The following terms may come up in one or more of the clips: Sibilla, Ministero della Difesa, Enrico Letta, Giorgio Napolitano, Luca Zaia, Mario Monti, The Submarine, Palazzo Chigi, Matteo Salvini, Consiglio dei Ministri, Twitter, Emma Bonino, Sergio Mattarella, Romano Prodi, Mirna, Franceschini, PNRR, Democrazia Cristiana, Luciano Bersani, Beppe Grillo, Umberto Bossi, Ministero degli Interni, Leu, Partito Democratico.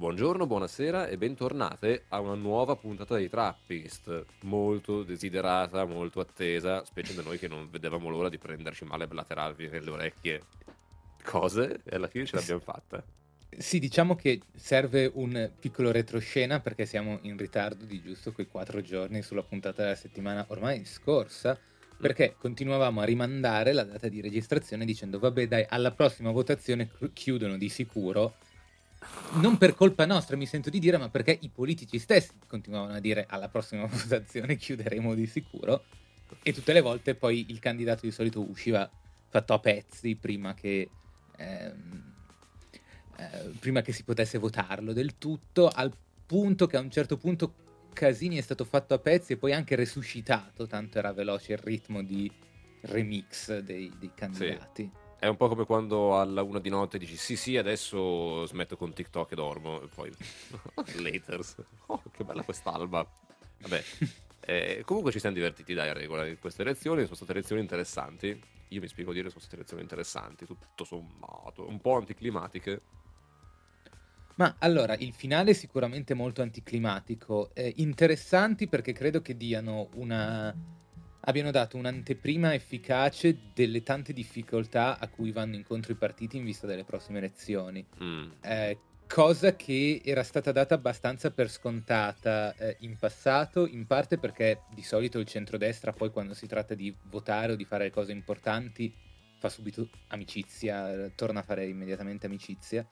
Buongiorno, buonasera e bentornate a una nuova puntata di Trappist, molto desiderata, molto attesa, specie da noi che non vedevamo l'ora di prenderci male per laterarvi nelle orecchie cose, e alla fine ce l'abbiamo fatta. Sì, diciamo che serve un piccolo retroscena perché siamo in ritardo di giusto quei 4 giorni sulla puntata della settimana ormai scorsa, perché continuavamo a rimandare la data di registrazione dicendo vabbè dai, alla prossima votazione chiudono di sicuro. Non per colpa nostra, mi sento di dire, ma perché i politici stessi continuavano a dire alla prossima votazione chiuderemo di sicuro, e tutte le volte poi il candidato di solito usciva fatto a pezzi prima che si potesse votarlo del tutto, al punto che a un certo punto Casini è stato fatto a pezzi e poi anche resuscitato, tanto era veloce il ritmo di remix dei candidati. Sì. È un po' come quando alla 1 di notte dici sì adesso smetto con TikTok e dormo, e poi laters, oh, che bella quest'alba. Vabbè, comunque ci siamo divertiti, dai, a regola, in queste elezioni sono state elezioni interessanti, io mi spiego dire sono state elezioni interessanti tutto sommato, un po' anticlimatiche. Ma allora, il finale è sicuramente molto anticlimatico, interessanti perché credo che diano abbiano dato un'anteprima efficace delle tante difficoltà a cui vanno incontro i partiti in vista delle prossime elezioni, cosa che era stata data abbastanza per scontata in passato, in parte perché di solito il centrodestra poi quando si tratta di votare o di fare cose importanti fa subito amicizia, torna a fare immediatamente amicizia,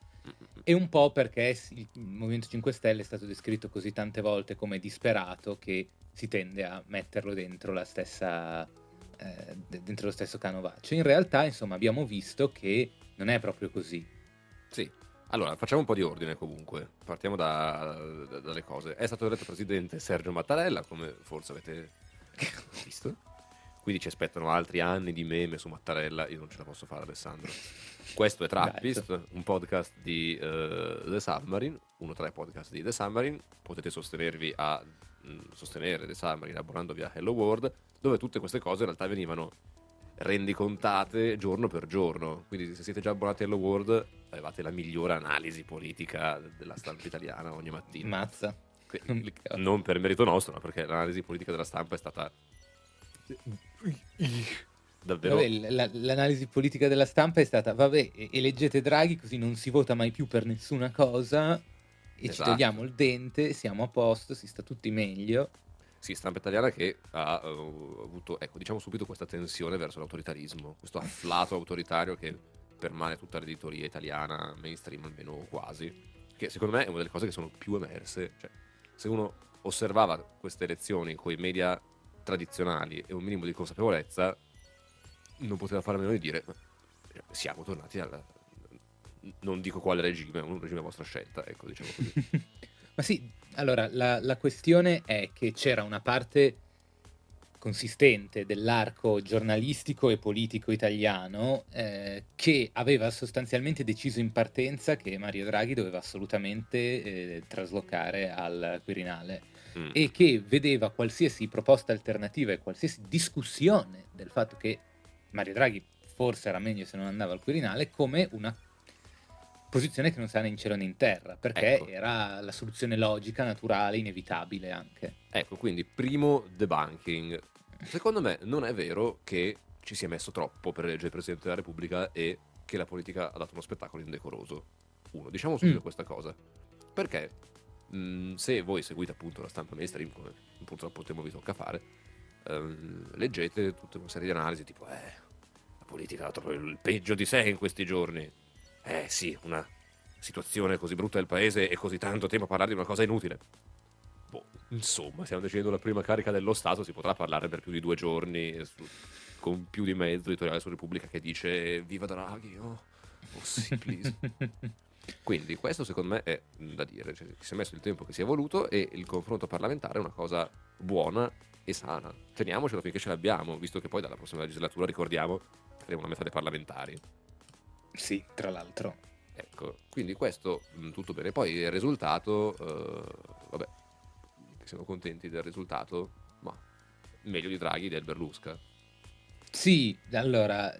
e un po' perché il Movimento 5 Stelle è stato descritto così tante volte come disperato che si tende a metterlo dentro la stessa dentro lo stesso canovaccio. In realtà, insomma, abbiamo visto che non è proprio così. Sì. Allora, facciamo un po' di ordine comunque. Partiamo dalle cose. È stato eletto presidente Sergio Mattarella, come forse avete visto. Quindi ci aspettano altri anni di meme su Mattarella. Io non ce la posso fare, Alessandro. Questo è Trappist, un podcast di The Submarine, uno tra i podcast di The Submarine. Potete sostenervi a sostenere The Submarine abbonandovi a Hello World, dove tutte queste cose in realtà venivano rendicontate giorno per giorno, quindi se siete già abbonati a Hello World avevate la migliore analisi politica della stampa italiana ogni mattina. Mazza. Non per merito nostro, ma perché l'analisi politica della stampa è stata davvero... Vabbè, l'analisi politica della stampa è stata vabbè, eleggete Draghi così non si vota mai più per nessuna cosa. E esatto. Ci togliamo il dente, siamo a posto, si sta tutti meglio. Sì, stampa italiana che ha avuto, ecco, diciamo subito questa tensione verso l'autoritarismo, questo afflato autoritario che permane tutta l'editoria italiana, mainstream almeno quasi, che secondo me è una delle cose che sono più emerse. Cioè, se uno osservava queste elezioni con i media tradizionali e un minimo di consapevolezza, non poteva fare a meno di dire siamo tornati alla... non dico quale regime, un regime a vostra scelta, ecco, diciamo così. Ma sì, allora la questione è che c'era una parte consistente dell'arco giornalistico e politico italiano che aveva sostanzialmente deciso in partenza che Mario Draghi doveva assolutamente traslocare al Quirinale. e che vedeva qualsiasi proposta alternativa e qualsiasi discussione del fatto che Mario Draghi forse era meglio se non andava al Quirinale come una posizione che non sta né in cielo né in terra, perché era la soluzione logica, naturale, inevitabile anche. Ecco, quindi primo debunking. Secondo me non è vero che ci si è messo troppo per eleggere il Presidente della Repubblica e che la politica ha dato uno spettacolo indecoroso. Uno, diciamo subito questa cosa, perché se voi seguite appunto la stampa mainstream, come purtroppo temo vi tocca fare, leggete tutta una serie di analisi tipo la politica ha trovato il peggio di sé in questi giorni. Sì, una situazione così brutta del paese e così tanto tempo a parlare di una cosa inutile. Boh, insomma, stiamo decidendo la prima carica dello Stato, si potrà parlare per più di 2 giorni con più di mezzo editoriale su Repubblica che dice viva Draghi, oh sì, please. Quindi questo secondo me è da dire, cioè, si è messo il tempo che si è voluto e il confronto parlamentare è una cosa buona e sana, teniamocelo finché ce l'abbiamo, visto che poi dalla prossima legislatura, ricordiamo, faremo una metà dei parlamentari. Sì, tra l'altro. Ecco, quindi questo tutto bene. Poi il risultato, vabbè, siamo contenti del risultato, ma meglio di Draghi del Berlusca. Sì, allora,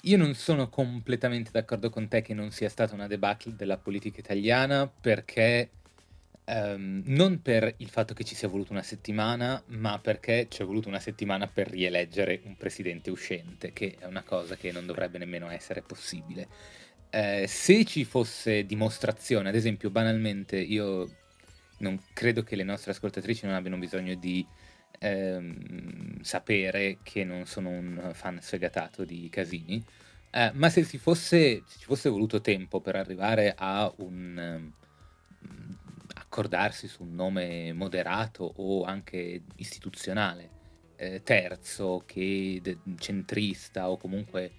io non sono completamente d'accordo con te che non sia stata una debacle della politica italiana, perché non per il fatto che ci sia voluto una settimana, ma perché ci è voluto una settimana per rieleggere un presidente uscente, che è una cosa che non dovrebbe nemmeno essere possibile. Se ci fosse dimostrazione, ad esempio, banalmente, io non credo che le nostre ascoltatrici non abbiano bisogno di sapere che non sono un fan sfegatato di Casini, ma se ci fosse voluto tempo per arrivare a un accordarsi su un nome moderato o anche istituzionale, terzo, che centrista o comunque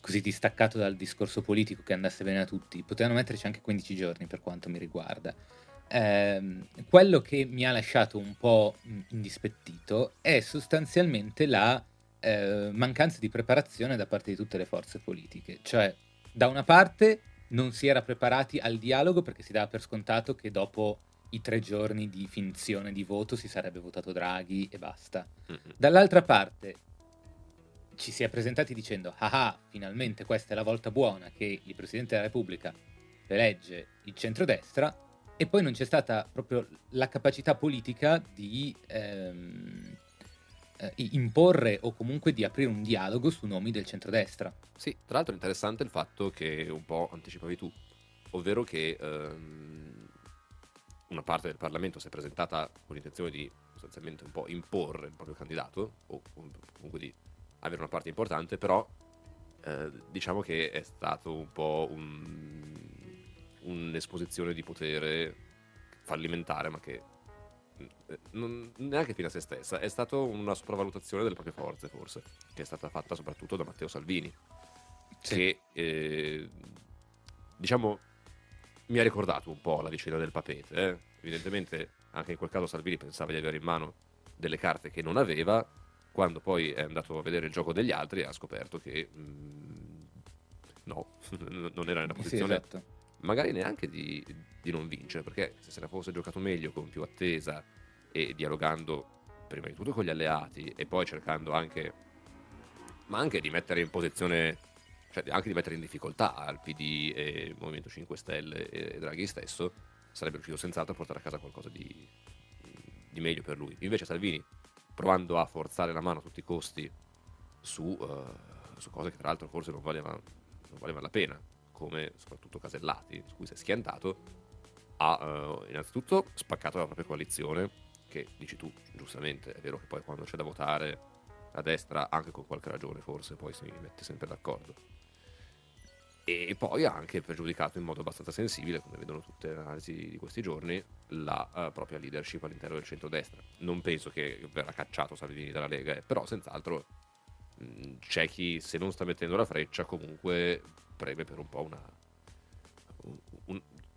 così distaccato dal discorso politico che andasse bene a tutti, potevano metterci anche 15 giorni per quanto mi riguarda. Quello che mi ha lasciato un po' indispettito è sostanzialmente la mancanza di preparazione da parte di tutte le forze politiche, cioè da una parte non si era preparati al dialogo perché si dava per scontato che dopo i 3 giorni di finzione di voto si sarebbe votato Draghi e basta. Dall'altra parte ci si è presentati dicendo finalmente questa è la volta buona che il Presidente della Repubblica elegge il centrodestra, e poi non c'è stata proprio la capacità politica di imporre o comunque di aprire un dialogo su nomi del centrodestra. Sì, tra l'altro è interessante il fatto che un po' anticipavi tu, ovvero che una parte del Parlamento si è presentata con l'intenzione di sostanzialmente un po' imporre il proprio candidato o comunque di avere una parte importante, però diciamo che è stato un po' un'esposizione di potere fallimentare, ma che non neanche fino a se stessa. È stata una sopravvalutazione delle proprie forze, forse, che è stata fatta soprattutto da Matteo Salvini, che diciamo mi ha ricordato un po' la vicenda del Papete. Evidentemente anche in quel caso Salvini pensava di avere in mano delle carte che non aveva, quando poi è andato a vedere il gioco degli altri ha scoperto che no, non era nella posizione, sì, esatto, magari neanche di non vincere, perché se la fosse giocato meglio, con più attesa e dialogando prima di tutto con gli alleati e poi cercando anche, ma anche di mettere in posizione, cioè anche di mettere in difficoltà il PD e il Movimento 5 Stelle e Draghi stesso, sarebbe riuscito senz'altro a portare a casa qualcosa di meglio per lui. Invece Salvini, provando a forzare la mano a tutti i costi su cose che tra l'altro forse non valeva la pena, come soprattutto Casellati, su cui si è schiantato, ha innanzitutto spaccato la propria coalizione, che dici tu giustamente, è vero che poi quando c'è da votare la destra, anche con qualche ragione forse, poi si mette sempre d'accordo, e poi ha anche pregiudicato in modo abbastanza sensibile, come vedono tutte le analisi di questi giorni, la propria leadership all'interno del centrodestra. Non penso che verrà cacciato Salvini dalla Lega, però senz'altro c'è chi, se non sta mettendo la freccia, comunque preme per un po'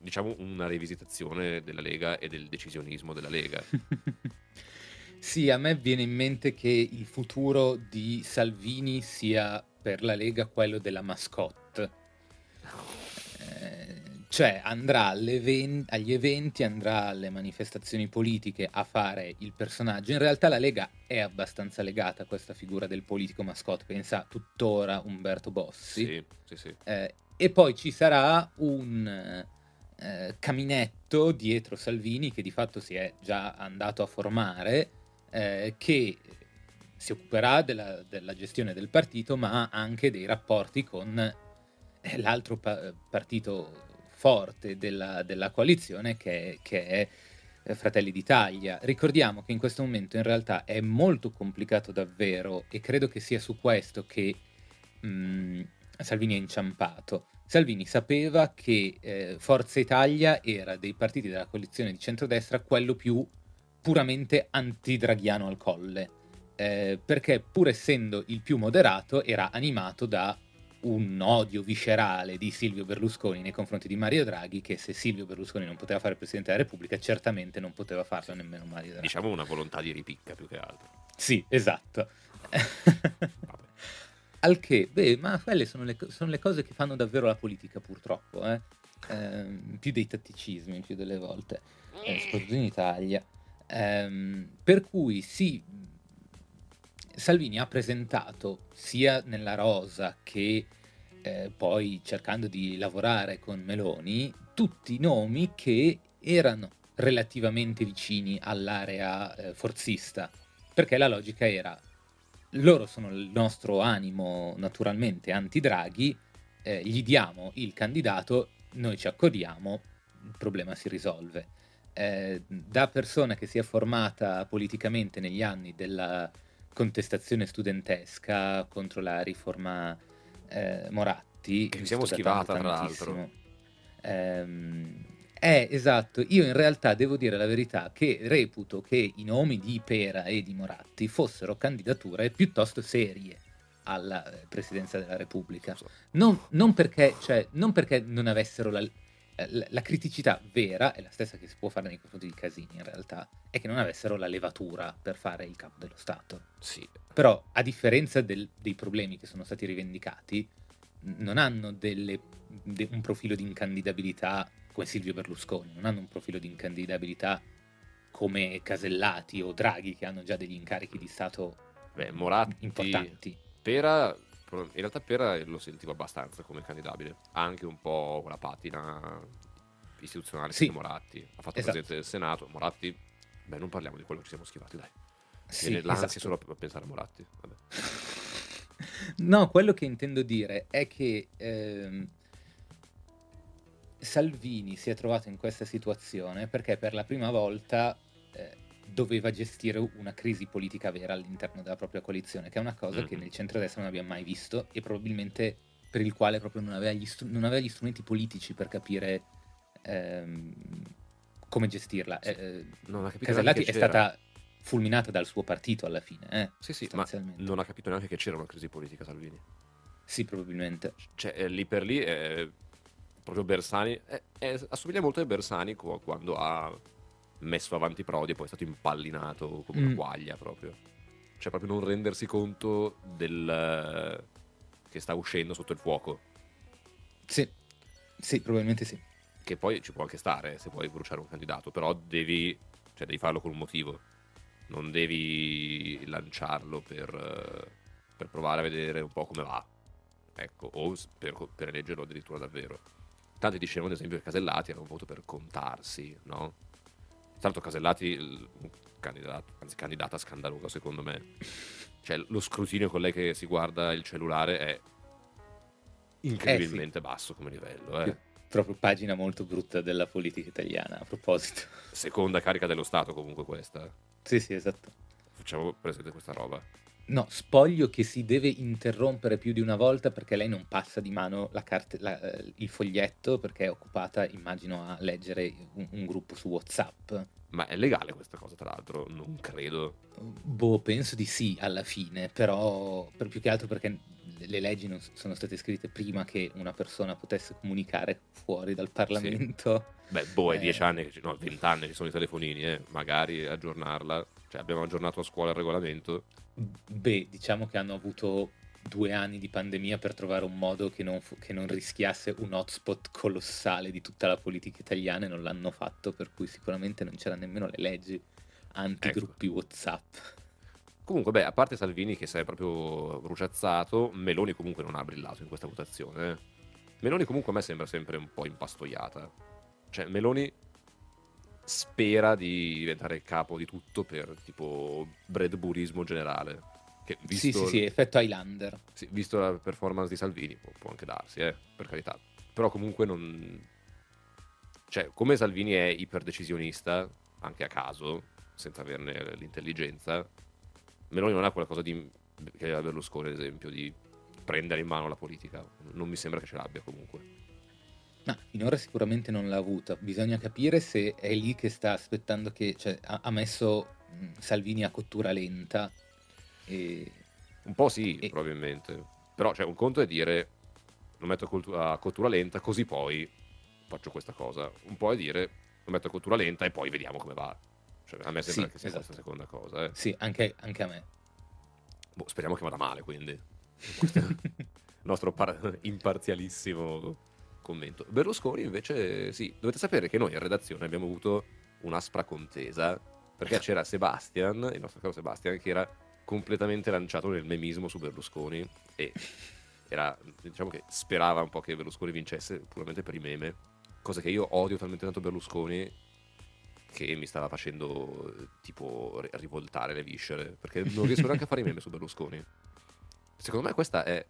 diciamo una rivisitazione della Lega e del decisionismo della Lega. Sì, a me viene in mente che il futuro di Salvini sia per la Lega quello della mascotte, Cioè andrà agli eventi, andrà alle manifestazioni politiche a fare il personaggio. In realtà la Lega è abbastanza legata a questa figura del politico mascotte, pensa tuttora Umberto Bossi. Sì. E poi ci sarà un caminetto dietro Salvini, che di fatto si è già andato a formare, che si occuperà della gestione del partito, ma anche dei rapporti con l'altro partito forte della coalizione, che è Fratelli d'Italia. Ricordiamo che in questo momento in realtà è molto complicato davvero, e credo che sia su questo che Salvini è inciampato. Salvini sapeva che Forza Italia era, dei partiti della coalizione di centrodestra, quello più puramente antidraghiano al colle, perché pur essendo il più moderato era animato da un odio viscerale di Silvio Berlusconi nei confronti di Mario Draghi, che se Silvio Berlusconi non poteva fare Presidente della Repubblica, certamente non poteva farlo nemmeno Mario Draghi. Diciamo una volontà di ripicca più che altro. Sì, esatto. Vabbè. Al che, ma quelle sono le cose che fanno davvero la politica, purtroppo, più dei tatticismi, più delle volte, soprattutto in Italia. Per cui sì, Salvini ha presentato sia nella rosa che poi cercando di lavorare con Meloni tutti i nomi che erano relativamente vicini all'area forzista, perché la logica era: loro sono il nostro animo naturalmente anti-Draghi, gli diamo il candidato, noi ci accodiamo, il problema si risolve. Da persona che si è formata politicamente negli anni della contestazione studentesca contro la riforma Moratti, che siamo schivata tra l'altro, esatto. Io in realtà devo dire la verità, che reputo che i nomi di Pera e di Moratti fossero candidature piuttosto serie alla presidenza della Repubblica, non perché non avessero la criticità vera, è la stessa che si può fare nei confronti di Casini in realtà, è che non avessero la levatura per fare il capo dello Stato. Sì. Però, a differenza dei problemi che sono stati rivendicati, non hanno un profilo di incandidabilità come Silvio Berlusconi, non hanno un profilo di incandidabilità come Casellati o Draghi, che hanno già degli incarichi di Stato Moratti, importanti. In realtà Pera lo sentivo abbastanza come candidabile, ha anche un po' quella patina istituzionale, sì, di Moratti, ha fatto, esatto, presidente del Senato. Moratti, non parliamo di quello che ci siamo schivati, dai. Sì, l'ansia, esatto, solo a pensare a Moratti. Vabbè. No, quello che intendo dire è che Salvini si è trovato in questa situazione perché per la prima volta doveva gestire una crisi politica vera all'interno della propria coalizione, che è una cosa che nel centrodestra non abbiamo mai visto, e probabilmente per il quale proprio non aveva gli strumenti politici per capire come gestirla. Sì. Non ha capito. Casellati è stata fulminata dal suo partito alla fine, sì, ma non ha capito neanche che c'era una crisi politica Salvini. Sì, probabilmente. Cioè, lì per lì proprio Bersani assomiglia molto a Bersani quando ha messo avanti Prodi e poi è stato impallinato come una quaglia, proprio, cioè proprio non rendersi conto del che sta uscendo sotto il fuoco. Sì, probabilmente sì, che poi ci può anche stare se vuoi bruciare un candidato, però devi farlo con un motivo, non devi lanciarlo per provare a vedere un po' come va, ecco, o per eleggerlo addirittura davvero. Tanti dicevano ad esempio che Casellati era un voto per contarsi, no? Tanto Casellati, candidata scandalosa secondo me, cioè lo scrutinio con lei che si guarda il cellulare è incredibilmente basso come livello. Proprio pagina molto brutta della politica italiana, a proposito. Seconda carica dello Stato comunque questa. Sì, esatto. Facciamo presente questa roba. No, spoglio che si deve interrompere più di una volta perché lei non passa di mano il foglietto, perché è occupata, immagino, a leggere un gruppo su WhatsApp. Ma è legale questa cosa, tra l'altro? Non credo. Penso di sì alla fine, però più che altro perché le leggi non sono state scritte prima che una persona potesse comunicare fuori dal Parlamento. Sì. È 10 anni, no, 20 anni che sono i telefonini, magari aggiornarla. Cioè abbiamo aggiornato a scuola il regolamento. Diciamo che hanno avuto 2 anni di pandemia per trovare un modo che non rischiasse un hotspot colossale di tutta la politica italiana, e non l'hanno fatto, per cui sicuramente non c'erano nemmeno le leggi antigruppi, ecco. WhatsApp. Comunque, beh, a parte Salvini che si è proprio bruciazzato, Meloni comunque non ha brillato in questa votazione. Meloni comunque a me sembra sempre un po' impastoiata. Cioè, Meloni spera di diventare il capo di tutto per tipo Bradburismo generale. Che visto sì, effetto Highlander. Sì, visto la performance di Salvini, può anche darsi, per carità. Però comunque non... Cioè, come Salvini è iperdecisionista, anche a caso, senza averne l'intelligenza, Meloni non ha quella cosa di... che aveva Berlusconi, ad esempio, di prendere in mano la politica. Non mi sembra che ce l'abbia comunque. No, finora sicuramente non l'ha avuta. Bisogna capire se è lì che sta aspettando che... Cioè, ha messo Salvini a cottura lenta. E... Un po' sì, probabilmente. Però, cioè, un conto è dire lo metto a cottura lenta così poi faccio questa cosa. Un po' è dire lo metto a cottura lenta e poi vediamo come va. Cioè, a me sembra che sia questa seconda cosa. Sì, anche a me. Boh, speriamo che vada male, quindi. Il nostro imparzialissimo commento. Berlusconi invece, sì, dovete sapere che noi in redazione abbiamo avuto un'aspra contesa, perché c'era Sebastian, il nostro caro Sebastian, che era completamente lanciato nel memismo su Berlusconi e era, diciamo, che sperava un po' che Berlusconi vincesse puramente per i meme, cosa che io odio talmente tanto Berlusconi che mi stava facendo tipo rivoltare le viscere, perché non riesco neanche a fare i meme su Berlusconi. Secondo me questa è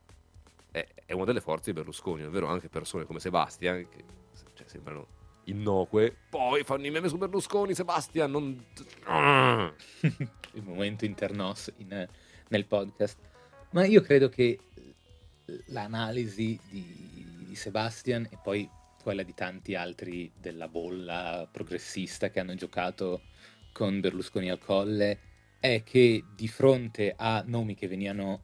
una delle forze di Berlusconi, ovvero anche persone come Sebastian che, cioè, sembrano innocue, poi fanno i meme su Berlusconi. Sebastian non... il momento internos nel podcast. Ma io credo che l'analisi di Sebastian e poi quella di tanti altri della bolla progressista che hanno giocato con Berlusconi al colle è che di fronte a nomi che venivano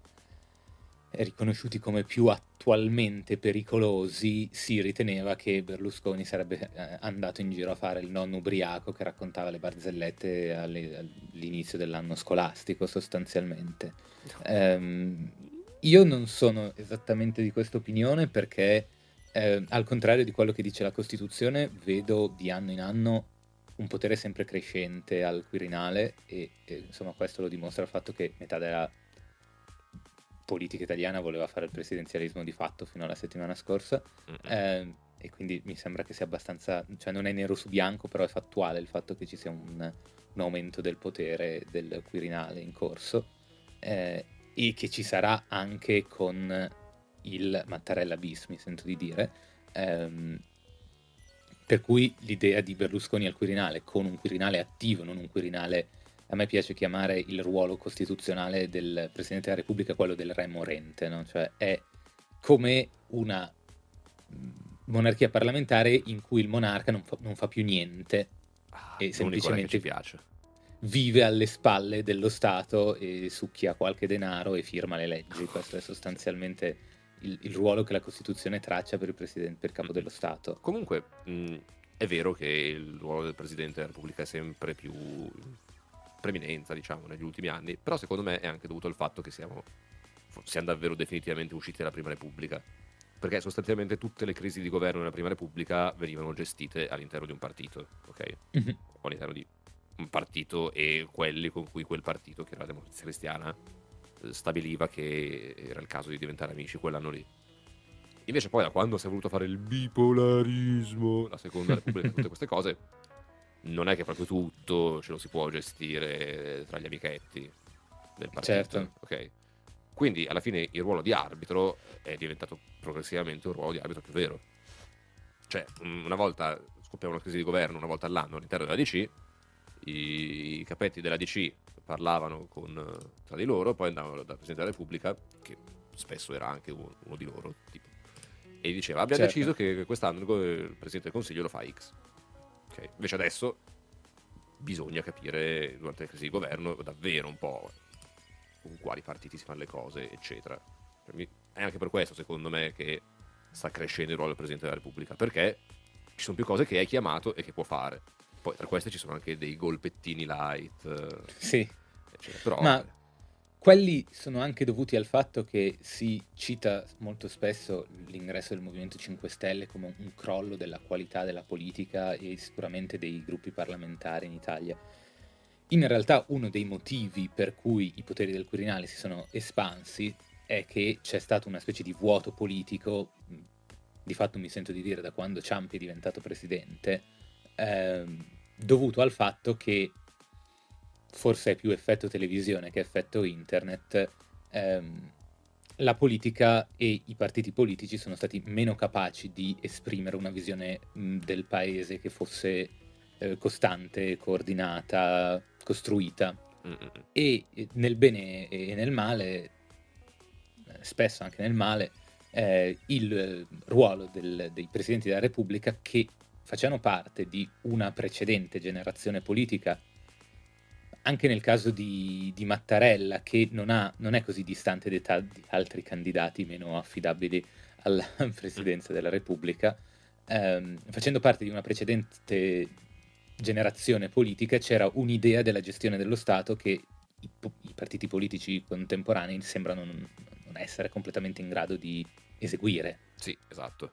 riconosciuti come più attualmente pericolosi si riteneva che Berlusconi sarebbe andato in giro a fare il nonno ubriaco che raccontava le barzellette all'inizio dell'anno scolastico, sostanzialmente. Io non sono esattamente di questa opinione, perché al contrario di quello che dice la Costituzione, vedo di anno in anno un potere sempre crescente al Quirinale e insomma questo lo dimostra il fatto che metà della politica italiana voleva fare il presidenzialismo di fatto fino alla settimana scorsa, e quindi mi sembra che sia abbastanza, cioè non è nero su bianco, però è fattuale il fatto che ci sia un aumento del potere del Quirinale in corso, e che ci sarà anche con il Mattarella bis, mi sento di dire, per cui l'idea di Berlusconi al Quirinale, con un Quirinale attivo, non un Quirinale... A me piace chiamare il ruolo costituzionale del Presidente della Repubblica quello del re morente, no? Cioè è come una monarchia parlamentare in cui il monarca non fa più niente, e semplicemente vive alle spalle dello Stato e succhia qualche denaro e firma le leggi. Questo è sostanzialmente il ruolo che la Costituzione traccia per il Presidente, per il Capo dello Stato. Comunque è vero che il ruolo del Presidente della Repubblica è sempre più... preminenza, diciamo, negli ultimi anni, però secondo me è anche dovuto al fatto che siamo davvero definitivamente usciti dalla Prima Repubblica, perché sostanzialmente tutte le crisi di governo nella Prima Repubblica venivano gestite all'interno di un partito, ok? Mm-hmm. O all'interno di un partito e quelli con cui quel partito, che era la Democrazia Cristiana, stabiliva che era il caso di diventare amici quell'anno lì. Invece poi da quando si è voluto fare il bipolarismo, la Seconda Repubblica, tutte queste cose, non è che proprio tutto ce lo si può gestire tra gli amichetti del partito. Certo. Okay. Quindi alla fine il ruolo di arbitro è diventato progressivamente un ruolo di arbitro più vero. Cioè, una volta scoppiava una crisi di governo, una volta all'anno all'interno della DC, i capetti della DC parlavano tra di loro, poi andavano dal Presidente della Repubblica, che spesso era anche uno di loro, tipo, e diceva abbiamo deciso che quest'anno il Presidente del Consiglio lo fa X. Okay. Invece adesso bisogna capire durante le crisi di governo davvero un po' con quali partiti si fanno le cose, eccetera. È anche per questo, secondo me, che sta crescendo il ruolo del Presidente della Repubblica, perché ci sono più cose che è chiamato e che può fare. Poi tra queste ci sono anche dei golpettini light, eccetera. Però... Ma... Quelli sono anche dovuti al fatto che si cita molto spesso l'ingresso del Movimento 5 Stelle come un crollo della qualità della politica e sicuramente dei gruppi parlamentari in Italia. In realtà uno dei motivi per cui i poteri del Quirinale si sono espansi è che c'è stato una specie di vuoto politico, di fatto mi sento di dire da quando Ciampi è diventato presidente, dovuto al fatto che forse è più effetto televisione che effetto internet, la politica e i partiti politici sono stati meno capaci di esprimere una visione del paese che fosse costante, coordinata, costruita. E nel bene e nel male, spesso anche nel male, il ruolo dei presidenti della Repubblica, che facevano parte di una precedente generazione politica, anche nel caso di Mattarella, che non è così distante d'età di altri candidati meno affidabili alla presidenza della Repubblica, facendo parte di una precedente generazione politica c'era un'idea della gestione dello Stato che i partiti politici contemporanei sembrano non essere completamente in grado di eseguire. Sì, esatto.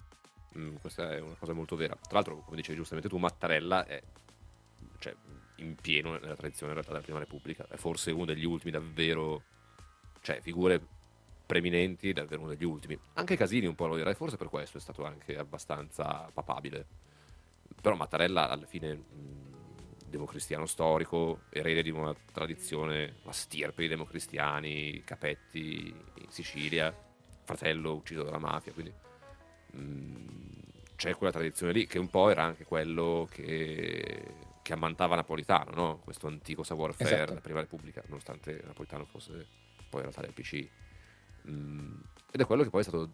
Questa è una cosa molto vera. Tra l'altro, come dicevi giustamente tu, Mattarella è... cioè, in pieno nella tradizione in realtà della Prima Repubblica, è forse uno degli ultimi davvero, cioè figure preminenti, davvero uno degli ultimi. Anche Casini un po' lo direi, forse per questo è stato anche abbastanza papabile. Però Mattarella alla fine, democristiano storico, erede di una tradizione, la stirpe di democristiani, Capetti in Sicilia, fratello ucciso dalla mafia, quindi c'è quella tradizione lì che un po' era anche quello che ammantava Napolitano, no? Questo antico savoir-faire della esatto. Prima Repubblica, nonostante Napolitano fosse poi in realtà del PC. Ed è quello che poi è stato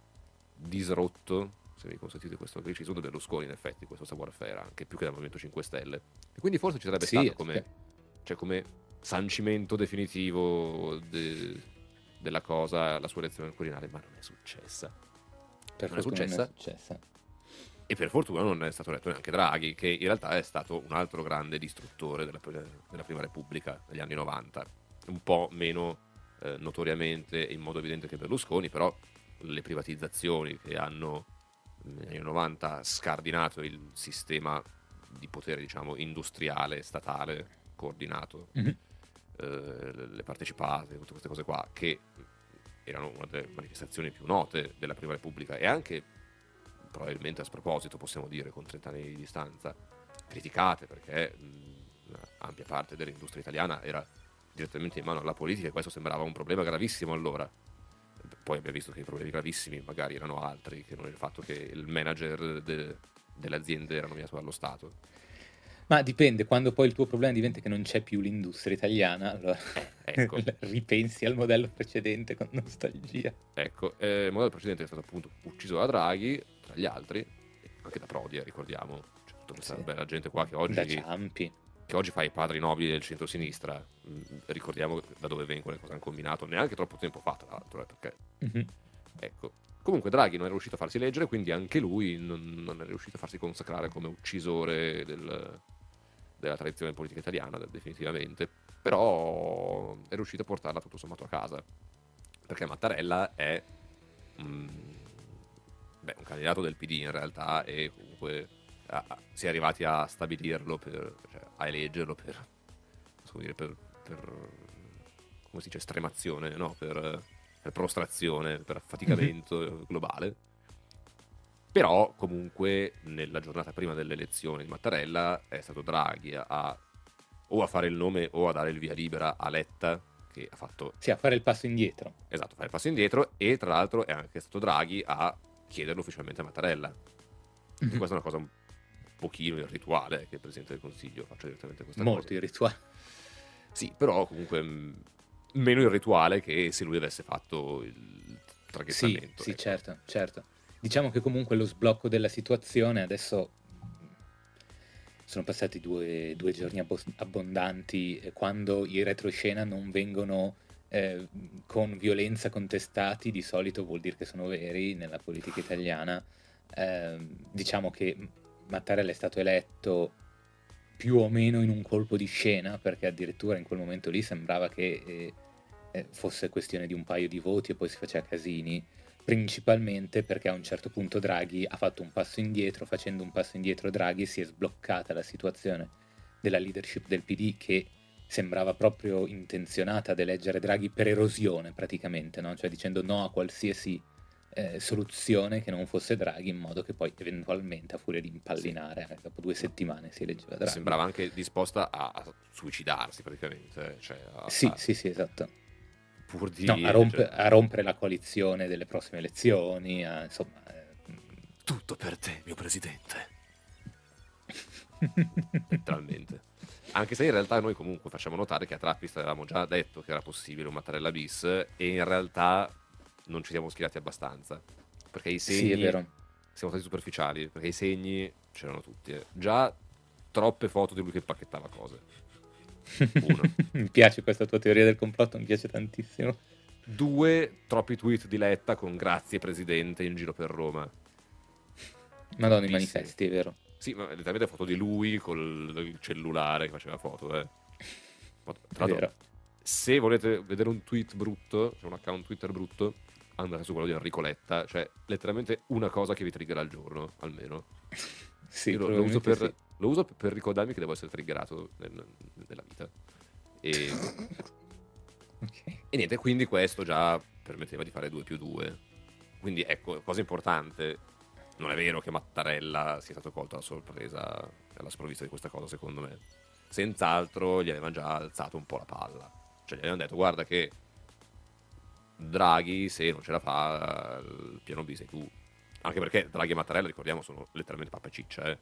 disrotto, se mi consentite questo criticismo, da Berlusconi, in effetti, questo savoir-faire, anche più che dal Movimento 5 Stelle. E quindi forse ci sarebbe stato come sancimento definitivo della cosa, la sua elezione al Quirinale, ma non è successa. Non è successa. E per fortuna non è stato eletto neanche Draghi, che in realtà è stato un altro grande distruttore della Prima Repubblica negli anni 90, un po' meno notoriamente in modo evidente che Berlusconi, però le privatizzazioni che hanno negli anni 90 scardinato il sistema di potere, diciamo, industriale, statale, coordinato, le partecipate, tutte queste cose qua, che erano una delle manifestazioni più note della Prima Repubblica e anche... probabilmente a sproposito, possiamo dire, con 30 anni di distanza, criticate, perché ampia parte dell'industria italiana era direttamente in mano alla politica e questo sembrava un problema gravissimo allora. Poi abbiamo visto che i problemi gravissimi magari erano altri, che non il fatto che il manager delle aziende era nominato dallo Stato. Ma dipende, quando poi il tuo problema diventa che non c'è più l'industria italiana, allora ecco. Ripensi al modello precedente con nostalgia. Ecco, il modello precedente è stato appunto ucciso da Draghi, tra gli altri, anche da Prodi, ricordiamo, c'è tutta questa bella gente qua che oggi... Da Ciampi. Che oggi fa i padri nobili del centro-sinistra, ricordiamo da dove vengono, cosa hanno combinato, neanche troppo tempo fa, tra l'altro, perché... Ecco. Comunque Draghi non è riuscito a farsi leggere, quindi anche lui non è riuscito a farsi consacrare come uccisore della tradizione politica italiana, definitivamente, però è riuscito a portarla tutto sommato a casa, perché Mattarella è un candidato del PD in realtà, e comunque si è arrivati a stabilirlo, a eleggerlo per come si dice, estremazione, no? Per prostrazione, per affaticamento globale. Però comunque nella giornata prima delle elezioni di Mattarella è stato Draghi a fare il nome o a dare il via libera a Letta, che ha fatto... Sì, a fare il passo indietro. Esatto, fare il passo indietro, e tra l'altro è anche stato Draghi a chiederlo ufficialmente a Mattarella. Mm-hmm. Questa è una cosa un pochino irrituale che il Presidente del Consiglio faccia direttamente questa cosa. Molto irrituale. Sì, però comunque meno irrituale che se lui avesse fatto il traghettamento. Sì, ecco. Certo. Diciamo che comunque lo sblocco della situazione, adesso sono passati due giorni abbondanti, quando i retroscena non vengono con violenza contestati, di solito vuol dire che sono veri nella politica italiana. Diciamo che Mattarella è stato eletto più o meno in un colpo di scena, perché addirittura in quel momento lì sembrava che fosse questione di un paio di voti e poi si faceva casini, principalmente perché a un certo punto Draghi ha fatto un passo indietro, facendo un passo indietro Draghi si è sbloccata la situazione della leadership del PD che sembrava proprio intenzionata ad eleggere Draghi per erosione praticamente, no? Cioè dicendo no a qualsiasi soluzione che non fosse Draghi, in modo che poi eventualmente a furia di impallinare dopo 2 settimane si eleggeva Draghi. Sembrava anche disposta a suicidarsi praticamente, cioè sì esatto, pur di a rompere la coalizione delle prossime elezioni, insomma tutto per te mio presidente letteralmente. Anche se in realtà noi comunque facciamo notare che a Trappist avevamo già detto che era possibile un Mattarella bis e in realtà non ci siamo schierati abbastanza, perché i segni, sì, è vero, siamo stati superficiali, perché i segni c'erano tutti, già troppe foto di lui che pacchettava cose. Mi piace questa tua teoria del complotto, mi piace tantissimo. 2, troppi tweet di Letta con grazie presidente in giro per Roma. Madonna, i manifesti, è vero. Sì, ma letteralmente foto di lui col cellulare che faceva foto, Tra l'altro, se volete vedere un tweet brutto, cioè un account Twitter brutto, andate su quello di Enrico Letta, cioè letteralmente una cosa che vi triggerà al giorno, almeno. Sì, lo uso per ricordarmi che devo essere triggerato nella vita. E... okay. E niente, quindi questo già permetteva di fare 2+2. Quindi ecco, cosa importante, non è vero che Mattarella sia stato colto alla sorpresa, alla sprovvista di questa cosa, secondo me. Senz'altro gli avevano già alzato un po' la palla. Cioè gli avevano detto, guarda che Draghi, se non ce la fa, il piano B sei tu. Anche perché Draghi e Mattarella, ricordiamo, sono letteralmente pappa e ciccia,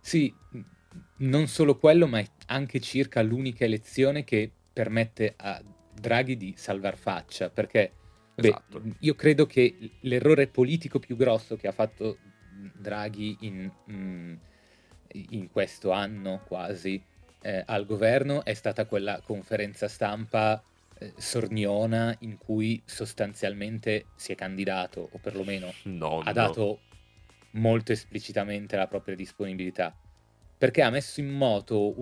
Sì, non solo quello, ma anche circa l'unica elezione che permette a Draghi di salvar faccia, perché esatto. Io credo che l'errore politico più grosso che ha fatto Draghi in questo anno quasi al governo è stata quella conferenza stampa sorniona in cui sostanzialmente si è candidato, o perlomeno ha dato molto esplicitamente la propria disponibilità, perché ha messo in moto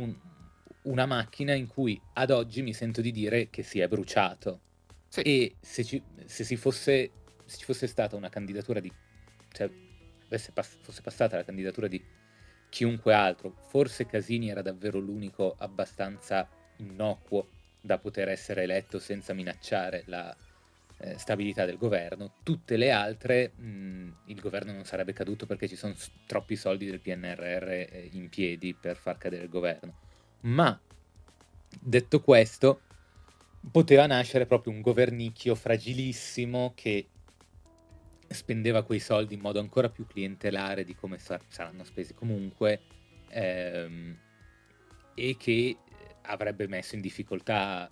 una macchina in cui ad oggi mi sento di dire che si è bruciato. Sì. E se ci fosse stata una candidatura di, cioè fosse passata la candidatura di chiunque altro, forse Casini era davvero l'unico abbastanza innocuo da poter essere eletto senza minacciare la stabilità del governo. Tutte le altre il governo non sarebbe caduto perché ci sono troppi soldi del PNRR in piedi per far cadere il governo. Ma detto questo, poteva nascere proprio un governicchio fragilissimo che spendeva quei soldi in modo ancora più clientelare di come saranno spesi comunque, e che avrebbe messo in difficoltà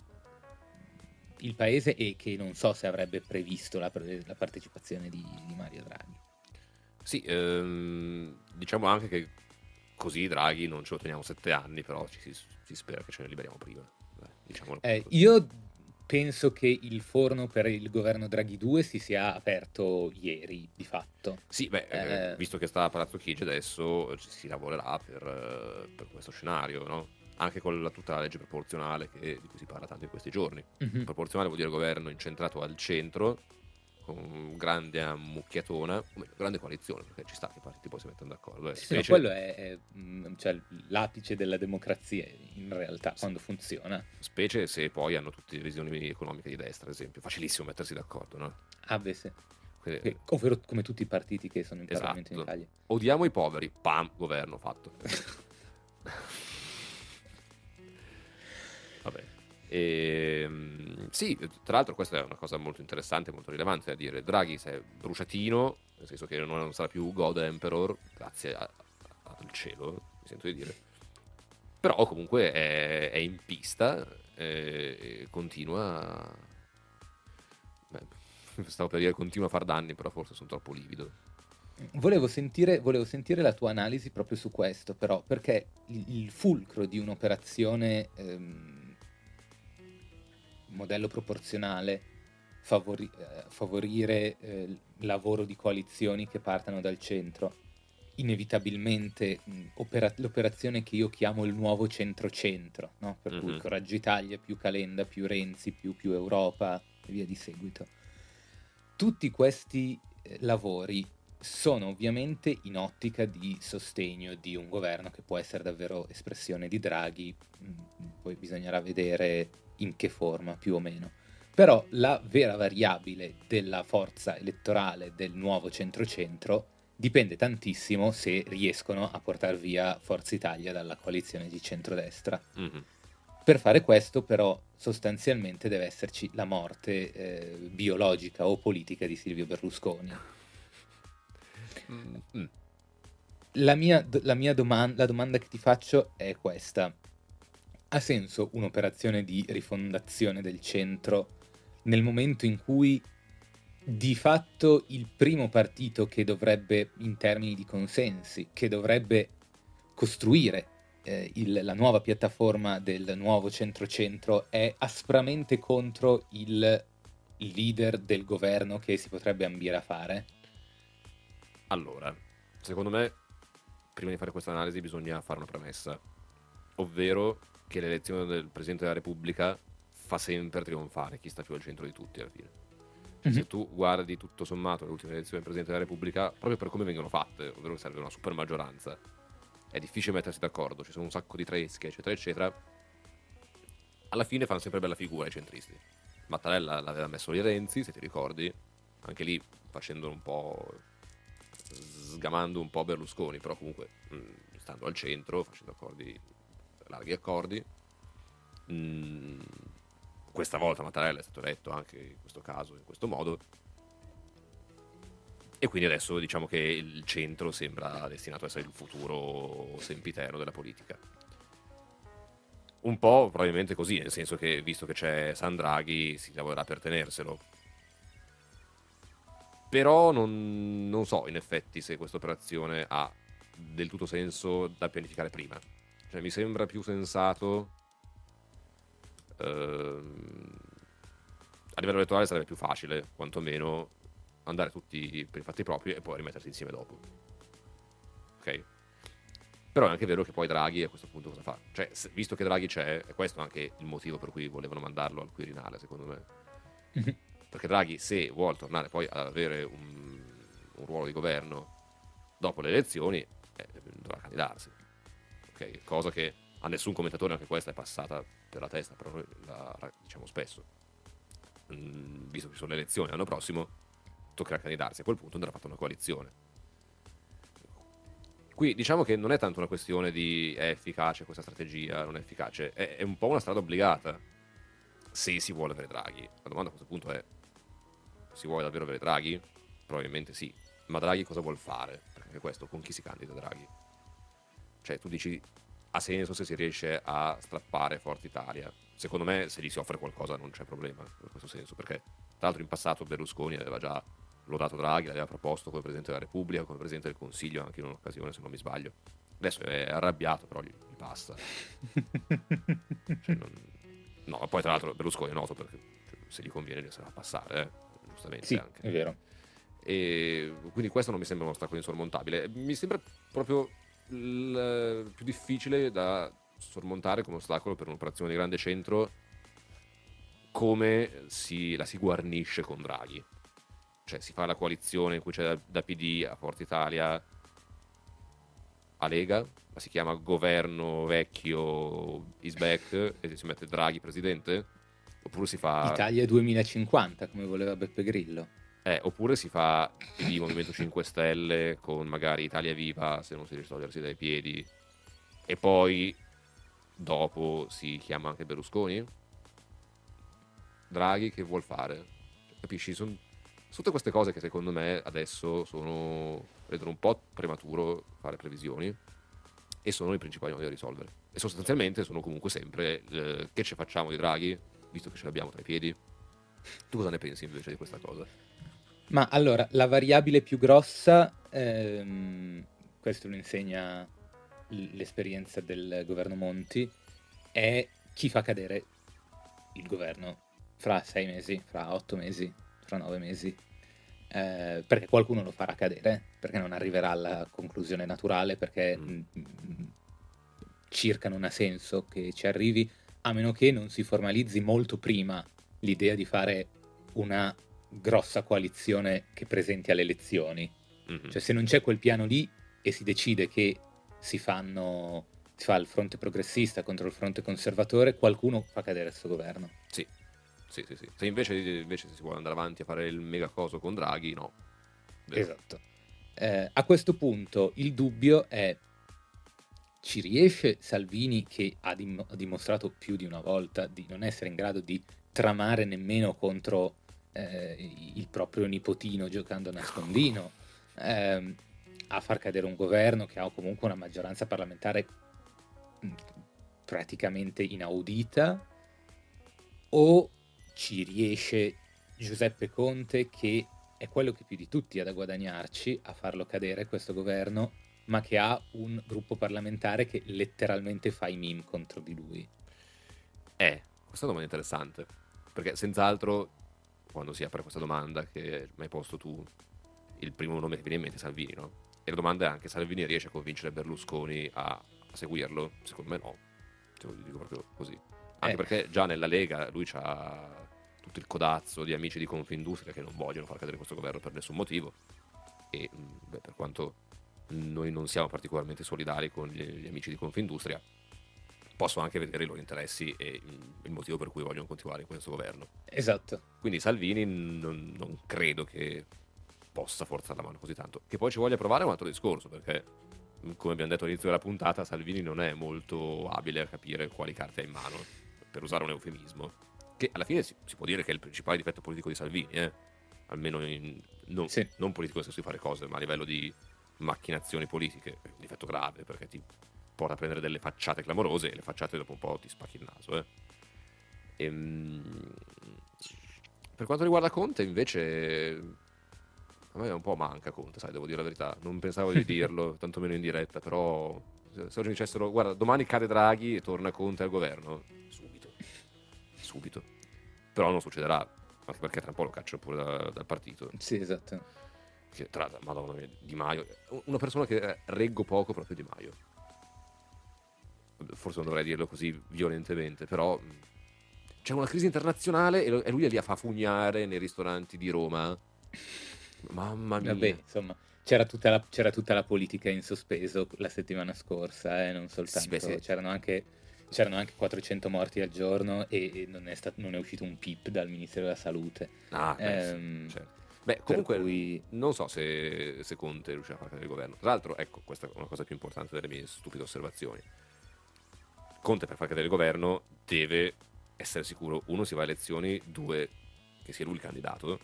il paese e che non so se avrebbe previsto la partecipazione di Mario Draghi. Sì, diciamo anche che così Draghi non ce lo teniamo 7 anni, però si spera che ce ne liberiamo prima. Io penso che il forno per il governo Draghi 2 si sia aperto ieri, di fatto. Sì, visto che sta a Palazzo Chigi adesso si lavorerà per questo scenario, no? Anche con tutta la legge proporzionale di cui si parla tanto in questi giorni. Mm-hmm. Proporzionale vuol dire governo incentrato al centro, con grande ammucchiatona, grande coalizione, perché ci sta che i partiti poi si mettono d'accordo. Sì, quello è l'apice della democrazia in realtà, sì, quando funziona. Specie se poi hanno tutte le visioni economiche di destra, ad esempio. Facilissimo mettersi d'accordo, no? Ah beh sì. Ovvero come tutti i partiti che sono in Parlamento in Italia. Odiamo i poveri, pam, governo fatto. Vabbè. Sì, tra l'altro questa è una cosa molto interessante, molto rilevante da dire. Draghi si è bruciatino, nel senso che non sarà più God Emperor, grazie al cielo, mi sento di dire. Però comunque è in pista e continua... stavo per dire continua a far danni, però forse sono troppo livido. Volevo sentire la tua analisi proprio su questo, però, perché il fulcro di un'operazione... modello proporzionale, favorire lavoro di coalizioni che partano dal centro, inevitabilmente l'operazione che io chiamo il nuovo centro-centro, no? Per cui Coraggio Italia, più Calenda, più Renzi, più Europa e via di seguito. Tutti questi lavori sono ovviamente in ottica di sostegno di un governo che può essere davvero espressione di Draghi, poi bisognerà vedere in che forma più o meno. Però la vera variabile della forza elettorale del nuovo centro-centro dipende tantissimo se riescono a portar via Forza Italia dalla coalizione di centrodestra. Mm-hmm. Per fare questo però sostanzialmente deve esserci la morte biologica o politica di Silvio Berlusconi. Mm-hmm. La domanda che ti faccio è questa: ha senso un'operazione di rifondazione del centro nel momento in cui di fatto il primo partito che dovrebbe, in termini di consensi, che dovrebbe costruire la nuova piattaforma del nuovo centro-centro è aspramente contro il leader del governo che si potrebbe ambire a fare? Allora, secondo me, prima di fare questa analisi bisogna fare una premessa, ovvero che l'elezione del Presidente della Repubblica fa sempre trionfare chi sta più al centro di tutti alla fine. Se tu guardi tutto sommato le ultime elezioni del Presidente della Repubblica, proprio per come vengono fatte, ovvero che serve una super maggioranza, è difficile mettersi d'accordo, ci sono un sacco di tresche eccetera eccetera, alla fine fanno sempre bella figura i centristi. Mattarella l'aveva messo lì Renzi, se ti ricordi, anche lì facendolo un po', sgamando un po' Berlusconi, però comunque stando al centro, facendo accordi, larghi accordi. Questa volta Mattarella è stato eletto anche in questo caso, in questo modo, e quindi adesso diciamo che il centro sembra destinato a essere il futuro sempiterno della politica. Un po' probabilmente così, nel senso che visto che c'è San Draghi si lavorerà per tenerselo. Però non so in effetti se questa operazione ha del tutto senso da pianificare prima. Cioè mi sembra più sensato... a livello elettorale sarebbe più facile, quantomeno, andare tutti per i fatti propri e poi rimettersi insieme dopo. Ok? Però è anche vero che poi Draghi a questo punto cosa fa? Cioè, visto che Draghi c'è, è questo anche il motivo per cui volevano mandarlo al Quirinale, secondo me. Mm-hmm. Perché Draghi, se vuol tornare poi ad avere un ruolo di governo dopo le elezioni, dovrà candidarsi. Ok? Cosa che a nessun commentatore, anche questa è passata per la testa, però la diciamo spesso, visto che sono le elezioni l'anno prossimo, toccherà candidarsi, a quel punto andrà fatta una coalizione. Qui diciamo che non è tanto una questione di è efficace questa strategia, non è efficace, è un po' una strada obbligata se si vuole avere Draghi. La domanda a questo punto è: si vuole davvero avere Draghi? Probabilmente sì, ma Draghi cosa vuol fare? Perché anche questo, con chi si candida Draghi? Cioè tu dici, ha senso se si riesce a strappare Forza Italia? Secondo me se gli si offre qualcosa non c'è problema in questo senso, perché tra l'altro in passato Berlusconi aveva già lodato Draghi, l'aveva proposto come Presidente della Repubblica, come Presidente del Consiglio anche in un'occasione, se non mi sbaglio. Adesso è arrabbiato, però gli passa. Cioè, no, poi tra l'altro Berlusconi è noto perché, cioè, se gli conviene gli sarà a passare, giustamente, sì, anche. È vero. E quindi questo non mi sembra un ostacolo insormontabile, mi sembra proprio il più difficile da sormontare come ostacolo per un'operazione di grande centro, come la si guarnisce con Draghi. Cioè si fa la coalizione in cui c'è da PD a Forza Italia a Lega, la si chiama governo vecchio is back e si mette Draghi presidente, oppure si fa Italia 2050 come voleva Beppe Grillo. Oppure si fa PD Movimento 5 Stelle con magari Italia Viva se non si riesce a togliersi dai piedi, e poi dopo si chiama anche Berlusconi. Draghi che vuol fare? Capisci? Sono tutte queste cose che secondo me adesso vedono un po' prematuro fare previsioni, e sono i principali modi da risolvere, e sostanzialmente sono comunque sempre che ci facciamo di Draghi visto che ce l'abbiamo tra i piedi. Tu cosa ne pensi invece di questa cosa? Ma allora, la variabile più grossa, questo lo insegna l'esperienza del governo Monti, è chi fa cadere il governo fra 6 mesi, fra 8 mesi, fra 9 mesi. perché qualcuno lo farà cadere, perché non arriverà alla conclusione naturale, perché circa non ha senso che ci arrivi, a meno che non si formalizzi molto prima l'idea di fare una grossa coalizione che presenti alle elezioni. Mm-hmm. Cioè, se non c'è quel piano lì e si decide che si fa il fronte progressista contro il fronte conservatore, qualcuno fa cadere questo governo. Sì. Sì. Se invece si vuole andare avanti a fare il mega coso con Draghi, no. Vero. Esatto. A questo punto il dubbio è: ci riesce Salvini, che ha dimostrato più di una volta di non essere in grado di tramare nemmeno contro il proprio nipotino giocando a nascondino, a far cadere un governo che ha comunque una maggioranza parlamentare praticamente inaudita? O ci riesce Giuseppe Conte, che è quello che più di tutti ha da guadagnarci a farlo cadere questo governo, ma che ha un gruppo parlamentare che letteralmente fa i meme contro di lui? Questa domanda è interessante, perché senz'altro, quando si apre questa domanda che mi hai posto tu, il primo nome che viene in mente è Salvini, no? E la domanda è anche: Salvini riesce a convincere Berlusconi a seguirlo? Secondo me no, te lo dico proprio così. Anche perché già nella Lega lui c'ha tutto il codazzo di amici di Confindustria che non vogliono far cadere questo governo per nessun motivo, e per quanto noi non siamo particolarmente solidari con gli amici di Confindustria, posso anche vedere i loro interessi e il motivo per cui vogliono continuare in questo governo. Esatto. Quindi Salvini non credo che possa forzare la mano così tanto. Che poi ci voglia provare è un altro discorso, perché, come abbiamo detto all'inizio della puntata, Salvini non è molto abile a capire quali carte ha in mano, per usare un eufemismo, che alla fine si può dire che è il principale difetto politico di Salvini, almeno non politico nel senso di fare cose, ma a livello di macchinazioni politiche. È un difetto grave, perché ti porta a prendere delle facciate clamorose, e le facciate dopo un po' ti spacchi il naso. Per quanto riguarda Conte, invece, a me un po' manca Conte, sai, devo dire la verità. Non pensavo di dirlo, tantomeno in diretta, però se oggi mi dicessero: guarda, domani cade Draghi e torna Conte al governo, subito. Però non succederà, anche perché tra un po' lo caccio pure dal partito. Sì, esatto. Che, madonna mia, Di Maio, una persona che reggo poco, proprio Di Maio. Forse non dovrei dirlo così violentemente, però c'è una crisi internazionale e lui è lì a fafugnare nei ristoranti di Roma. Mamma mia. Vabbè, insomma, c'era tutta la politica in sospeso la settimana scorsa, non soltanto. Sì. C'erano anche 400 morti al giorno e non è uscito un pip dal Ministero della Salute. Certo. Beh, comunque cui... non so se Conte riuscirà a far cadere il governo. Tra l'altro, ecco, questa è una cosa più importante delle mie stupide osservazioni. Conte, per far cadere il governo, deve essere sicuro, uno, si va a elezioni, due, che sia lui il candidato.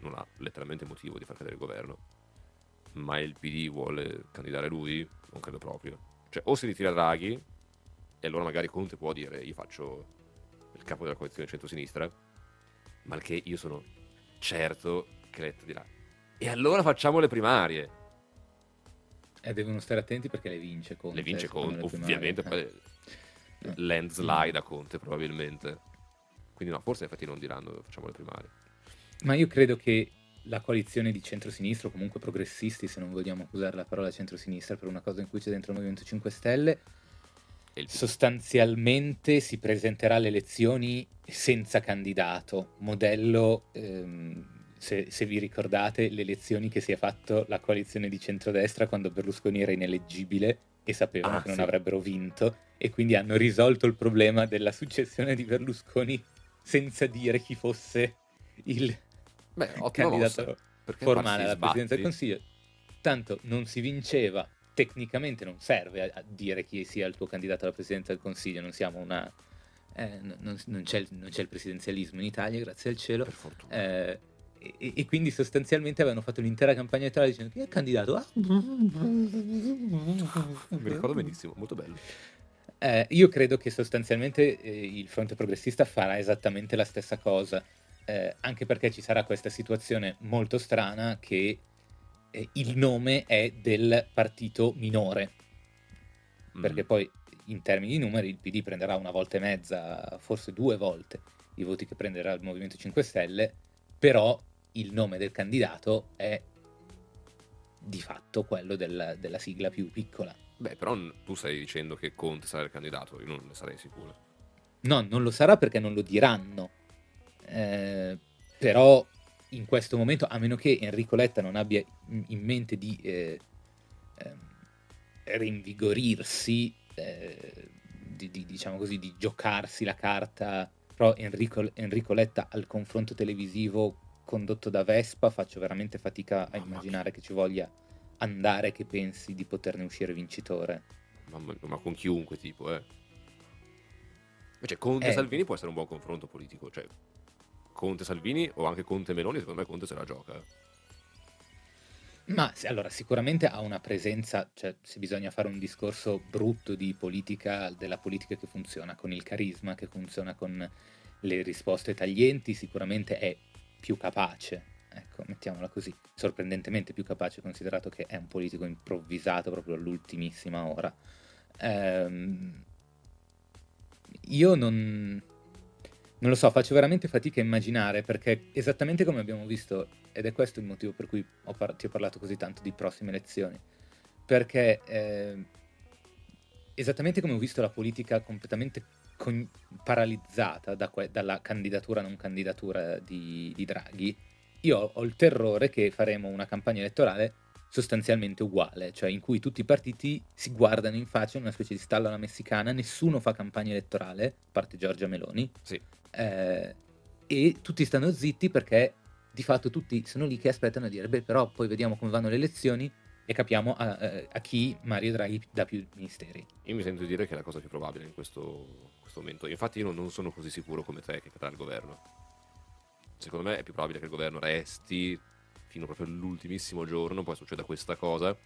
Non ha letteralmente motivo di far cadere il governo. Ma il PD vuole candidare lui? Non credo proprio. Cioè, o si ritira Draghi, e allora magari Conte può dire: io faccio il capo della coalizione centrosinistra, ma il che io sono certo che Letta dirà: e allora facciamo le primarie. E devono stare attenti, perché le vince Conte. Le vince Conte, ovviamente. Landslide a Conte, probabilmente. Quindi no, forse infatti non diranno: facciamo le primarie. Ma io credo che la coalizione di centrosinistra, o comunque progressisti, se non vogliamo usare la parola centrosinistra per una cosa in cui c'è dentro il Movimento 5 Stelle, sostanzialmente si presenterà alle elezioni senza candidato, modello, se vi ricordate, le elezioni che si è fatto la coalizione di centrodestra quando Berlusconi era ineleggibile e sapevano che non avrebbero vinto, e quindi hanno risolto il problema della successione di Berlusconi senza dire chi fosse il... candidato formale alla presidenza del Consiglio. Tanto non si vinceva, tecnicamente non serve a dire chi sia il tuo candidato alla presidenza del Consiglio, non siamo una non c'è il presidenzialismo in Italia, grazie al cielo, per fortuna. E quindi sostanzialmente avevano fatto l'intera campagna elettorale dicendo: chi è il candidato? Mi ricordo benissimo, molto bello. Io credo che sostanzialmente il fronte progressista farà esattamente la stessa cosa. Anche perché ci sarà questa situazione molto strana che il nome è del partito minore, perché poi in termini di numeri il PD prenderà una volta e mezza, forse due volte, i voti che prenderà il Movimento 5 Stelle, però il nome del candidato è di fatto quello della sigla più piccola. Beh, però tu stai dicendo che Conte sarà il candidato, io non ne sarei sicuro. No, non lo sarà perché non lo diranno. Però in questo momento, a meno che Enrico Letta non abbia in mente di rinvigorirsi, diciamo così, di giocarsi la carta. Però Enrico Letta al confronto televisivo condotto da Vespa faccio veramente fatica a immaginare che ci voglia andare, che pensi di poterne uscire vincitore. Mamma mia, ma con chiunque tipo, Invece Conte e Salvini può essere un buon confronto politico, cioè Conte Salvini o anche Conte Meloni, secondo me Conte se la gioca. Ma allora sicuramente ha una presenza, cioè se bisogna fare un discorso brutto di politica, della politica che funziona con il carisma, che funziona con le risposte taglienti, sicuramente è più capace, ecco, mettiamola così, sorprendentemente più capace, considerato che è un politico improvvisato proprio all'ultimissima ora. Io non lo so, faccio veramente fatica a immaginare, perché esattamente come abbiamo visto, ed è questo il motivo per cui ti ho parlato così tanto di prossime elezioni, perché esattamente come ho visto la politica completamente paralizzata dalla candidatura non candidatura di Draghi, io ho il terrore che faremo una campagna elettorale sostanzialmente uguale, cioè in cui tutti i partiti si guardano in faccia in una specie di stalla alla messicana, nessuno fa campagna elettorale, a parte Giorgia Meloni, sì. E tutti stanno zitti perché di fatto tutti sono lì che aspettano a dire beh, però poi vediamo come vanno le elezioni e capiamo a chi Mario Draghi dà più ministeri. Io mi sento di dire che è la cosa più probabile in questo momento, infatti io non sono così sicuro come te che cadrà il governo. Secondo me è più probabile che il governo resti fino proprio all'ultimissimo giorno, poi succeda questa cosa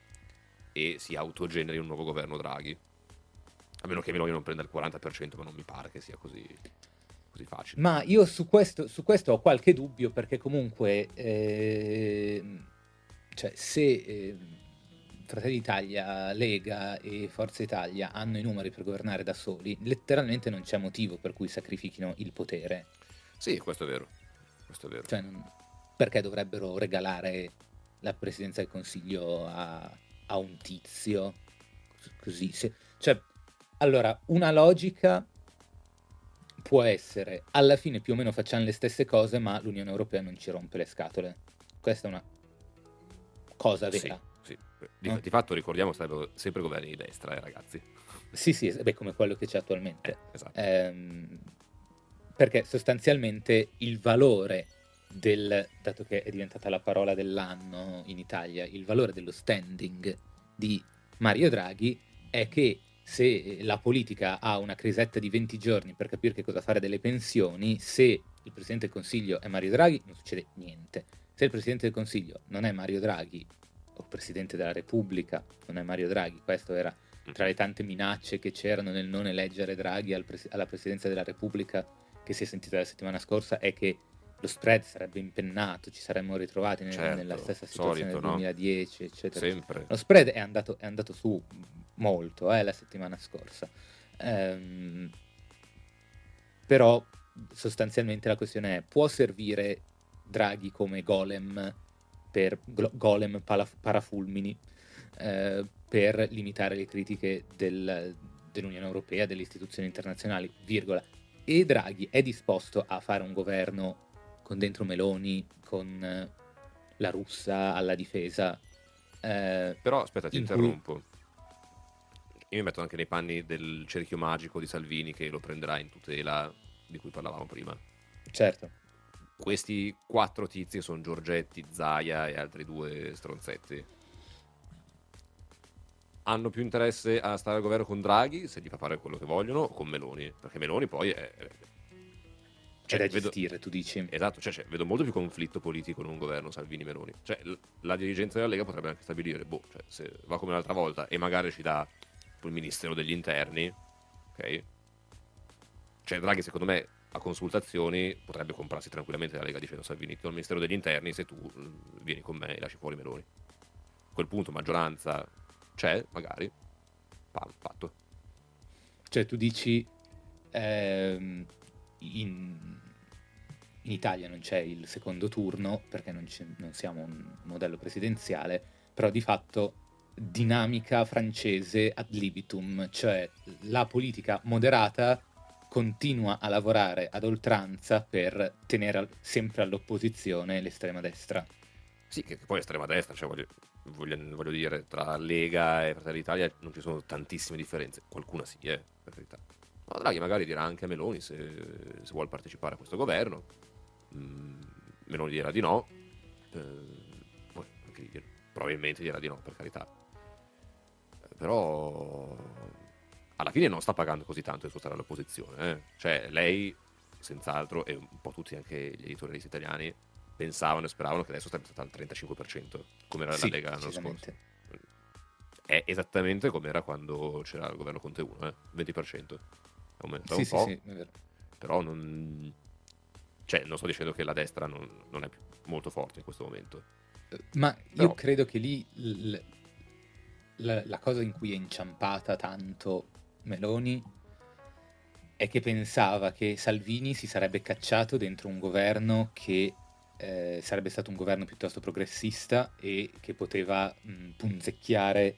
e si autogeneri un nuovo governo Draghi. A meno che Meloni non prenda il 40%, ma non mi pare che sia così facile. Ma io su questo ho qualche dubbio, perché comunque cioè, se Fratelli d'Italia, Lega e Forza Italia hanno i numeri per governare da soli, letteralmente non c'è motivo per cui sacrifichino il potere. Sì, questo è vero. Questo è vero. Cioè, perché dovrebbero regalare la presidenza del Consiglio a un tizio così? Cioè, allora, una logica può essere: alla fine più o meno facciamo le stesse cose, ma l'Unione Europea non ci rompe le scatole. Questa è una cosa vera. Sì, sì. No? Di fatto, ricordiamo, sarebbero sempre governi di destra, ragazzi. Sì, beh, come quello che c'è attualmente. Esatto. Perché sostanzialmente il valore dato che è diventata la parola dell'anno in Italia, il valore dello standing di Mario Draghi è che se la politica ha una crisetta di 20 giorni per capire che cosa fare delle pensioni, se il Presidente del Consiglio è Mario Draghi non succede niente. Se il Presidente del Consiglio non è Mario Draghi, o il Presidente della Repubblica non è Mario Draghi, questo era tra le tante minacce che c'erano nel non eleggere Draghi alla Presidenza della Repubblica, che si è sentita la settimana scorsa, è che lo spread sarebbe impennato, ci saremmo ritrovati nella stessa situazione solito, del 2010, no? Eccetera, eccetera. Lo spread è andato su molto la settimana scorsa. Però sostanzialmente la questione è: può servire Draghi come golem per parafulmini per limitare le critiche dell'Unione Europea, delle istituzioni internazionali, virgola. E Draghi è disposto a fare un governo con dentro Meloni, con la russa alla difesa. Però aspetta, ti interrompo. Io mi metto anche nei panni del cerchio magico di Salvini, che lo prenderà in tutela, di cui parlavamo prima. Certo. Questi 4 tizi sono Giorgetti, Zaia e altri 2 stronzetti. Hanno più interesse a stare al governo con Draghi, se gli fa fare quello che vogliono, o con Meloni, perché Meloni poi è... Cioè, da gestire, tu dici. Esatto, cioè, vedo molto più conflitto politico in un governo Salvini-Meloni. Cioè, la dirigenza della Lega potrebbe anche stabilire, se va come l'altra volta e magari ci dà il Ministero degli Interni, ok? Cioè, Draghi, secondo me, a consultazioni potrebbe comprarsi tranquillamente la Lega dicendo: Salvini, tu al Ministero degli Interni, se tu vieni con me e lasci fuori Meloni. A quel punto maggioranza c'è, magari. Pam, fatto. Cioè, tu dici... in Italia non c'è il secondo turno perché non siamo un modello presidenziale, però di fatto dinamica francese ad libitum, cioè la politica moderata continua a lavorare ad oltranza per tenere sempre all'opposizione l'estrema destra. Sì, che poi estrema destra, cioè voglio dire, tra Lega e Fratelli d'Italia non ci sono tantissime differenze, qualcuna sì, per verità. Ma Draghi magari dirà anche a Meloni se vuole partecipare a questo governo, Meloni dirà di no, probabilmente dirà di no, per carità. Però alla fine non sta pagando così tanto il suo stare all'opposizione, Cioè lei, senz'altro, e un po' tutti anche gli editorialisti italiani, pensavano e speravano che adesso sarebbe stata al 35%, come era la Lega l'anno scorso. È esattamente come era quando c'era il governo Conte 1, 20%. Aumenta un po'. Sì, è vero. Però non sto dicendo che la destra non è molto forte in questo momento. Ma però io credo che lì la cosa in cui è inciampata tanto Meloni è che pensava che Salvini si sarebbe cacciato dentro un governo che sarebbe stato un governo piuttosto progressista e che poteva punzecchiare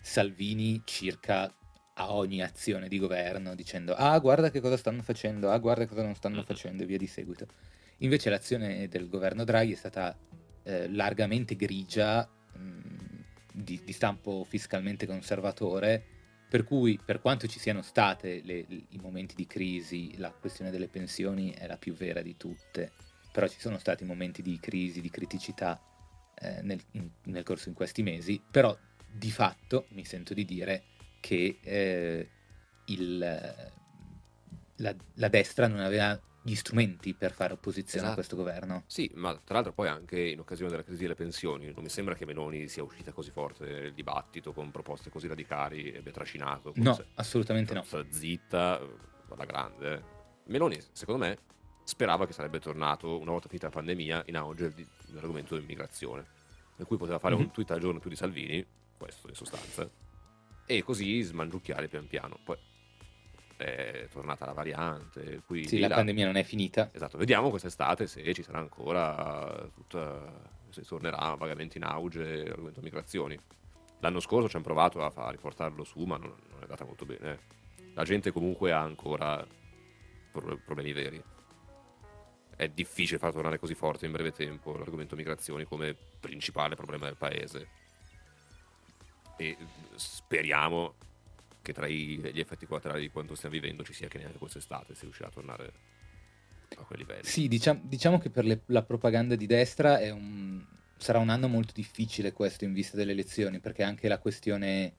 Salvini circa a ogni azione di governo dicendo guarda che cosa stanno facendo, guarda cosa non stanno facendo e via di seguito. Invece l'azione del governo Draghi è stata largamente grigia, di stampo fiscalmente conservatore, per cui per quanto ci siano state i momenti di crisi, la questione delle pensioni è la più vera di tutte, però ci sono stati momenti di crisi, di criticità nel corso di questi mesi, però di fatto mi sento di dire che la destra non aveva gli strumenti per fare opposizione a questo governo. Sì, ma tra l'altro poi anche in occasione della crisi delle pensioni non mi sembra che Meloni sia uscita così forte nel dibattito con proposte così radicali e abbia trascinato. No, assolutamente no. Sta zitta, alla grande. Meloni, secondo me, sperava che sarebbe tornato, una volta finita la pandemia, in auge l'argomento dell'immigrazione, per cui poteva fare un tweet al giorno più di Salvini, questo in sostanza, e così smangiucchiare pian piano. Poi è tornata la variante, quindi sì, la pandemia non è finita. Esatto, vediamo quest'estate se ci sarà ancora se tornerà vagamente in auge l'argomento migrazioni. L'anno scorso ci hanno provato a riportarlo su, ma non è andata molto bene. La gente comunque ha ancora problemi veri. È difficile far tornare così forte in breve tempo l'argomento migrazioni come principale problema del paese. E speriamo che tra gli effetti collaterali di quanto stiamo vivendo ci sia che neanche quest'estate si riuscirà a tornare a quei livelli. Sì, diciamo che per la propaganda di destra sarà un anno molto difficile questo in vista delle elezioni, perché anche la questione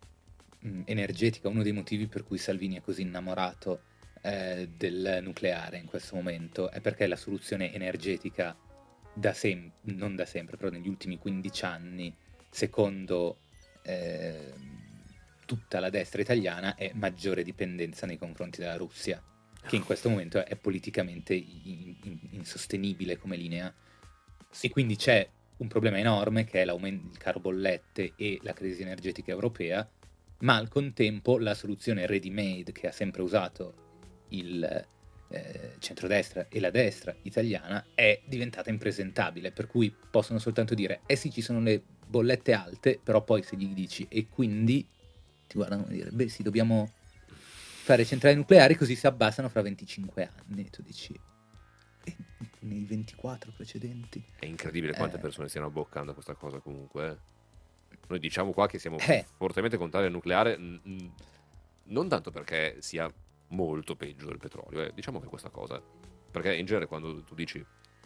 energetica, uno dei motivi per cui Salvini è così innamorato del nucleare in questo momento è perché la soluzione energetica però negli ultimi 15 anni, secondo tutta la destra italiana, è maggiore dipendenza nei confronti della Russia, che in questo momento è politicamente insostenibile come linea. Sì. E quindi c'è un problema enorme che è il caro bollette e la crisi energetica europea, ma al contempo la soluzione ready-made che ha sempre usato il centrodestra e la destra italiana è diventata impresentabile, per cui possono soltanto dire sì, ci sono le bollette alte, però poi se gli dici e quindi ti guardano e dire sì, dobbiamo fare centrali nucleari così si abbassano fra 25 anni e tu dici nei 24 precedenti. È incredibile quante persone stiano abboccando a questa cosa. Comunque noi diciamo qua che siamo fortemente contrari al nucleare, non tanto perché sia molto peggio del petrolio, diciamo che questa cosa, perché in genere quando tu dici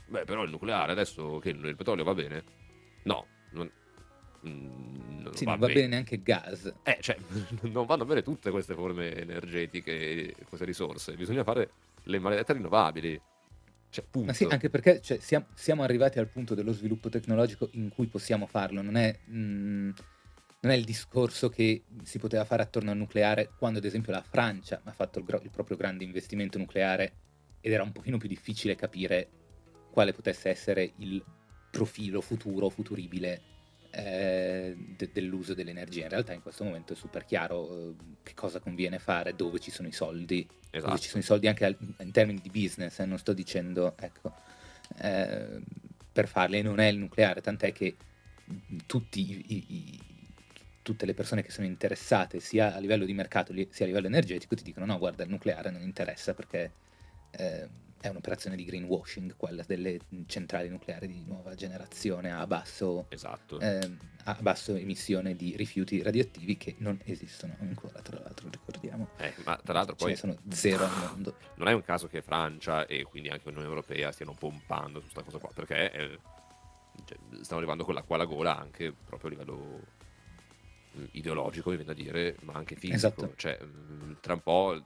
però il nucleare adesso che il petrolio va bene, no, non va bene neanche il gas, cioè non vanno bene tutte queste forme energetiche, queste risorse, bisogna fare le maledette rinnovabili, cioè, punto. Ma sì, anche perché cioè, siamo arrivati al punto dello sviluppo tecnologico in cui possiamo farlo, non è il discorso che si poteva fare attorno al nucleare quando ad esempio la Francia ha fatto il proprio grande investimento nucleare ed era un pochino più difficile capire quale potesse essere il profilo futuribile dell'uso dell'energia. In realtà in questo momento è super chiaro che cosa conviene fare, dove ci sono i soldi. Esatto. Dove ci sono i soldi anche in termini di business, non sto dicendo per farle non è il nucleare, tant'è che tutte le persone che sono interessate sia a livello di mercato sia a livello energetico ti dicono no, guarda, il nucleare non interessa perché è un'operazione di greenwashing, quella delle centrali nucleari di nuova generazione a basso, esatto, a basso emissione di rifiuti radioattivi che non esistono ancora, tra l'altro, ricordiamo. Ma tra l'altro poi ce ne sono zero al mondo. Non è un caso che Francia e quindi anche l'Unione Europea stiano pompando su questa cosa qua, perché stanno arrivando con l'acqua alla gola anche proprio a livello ideologico, mi viene da dire, ma anche fisico, esatto. Cioè tra un po',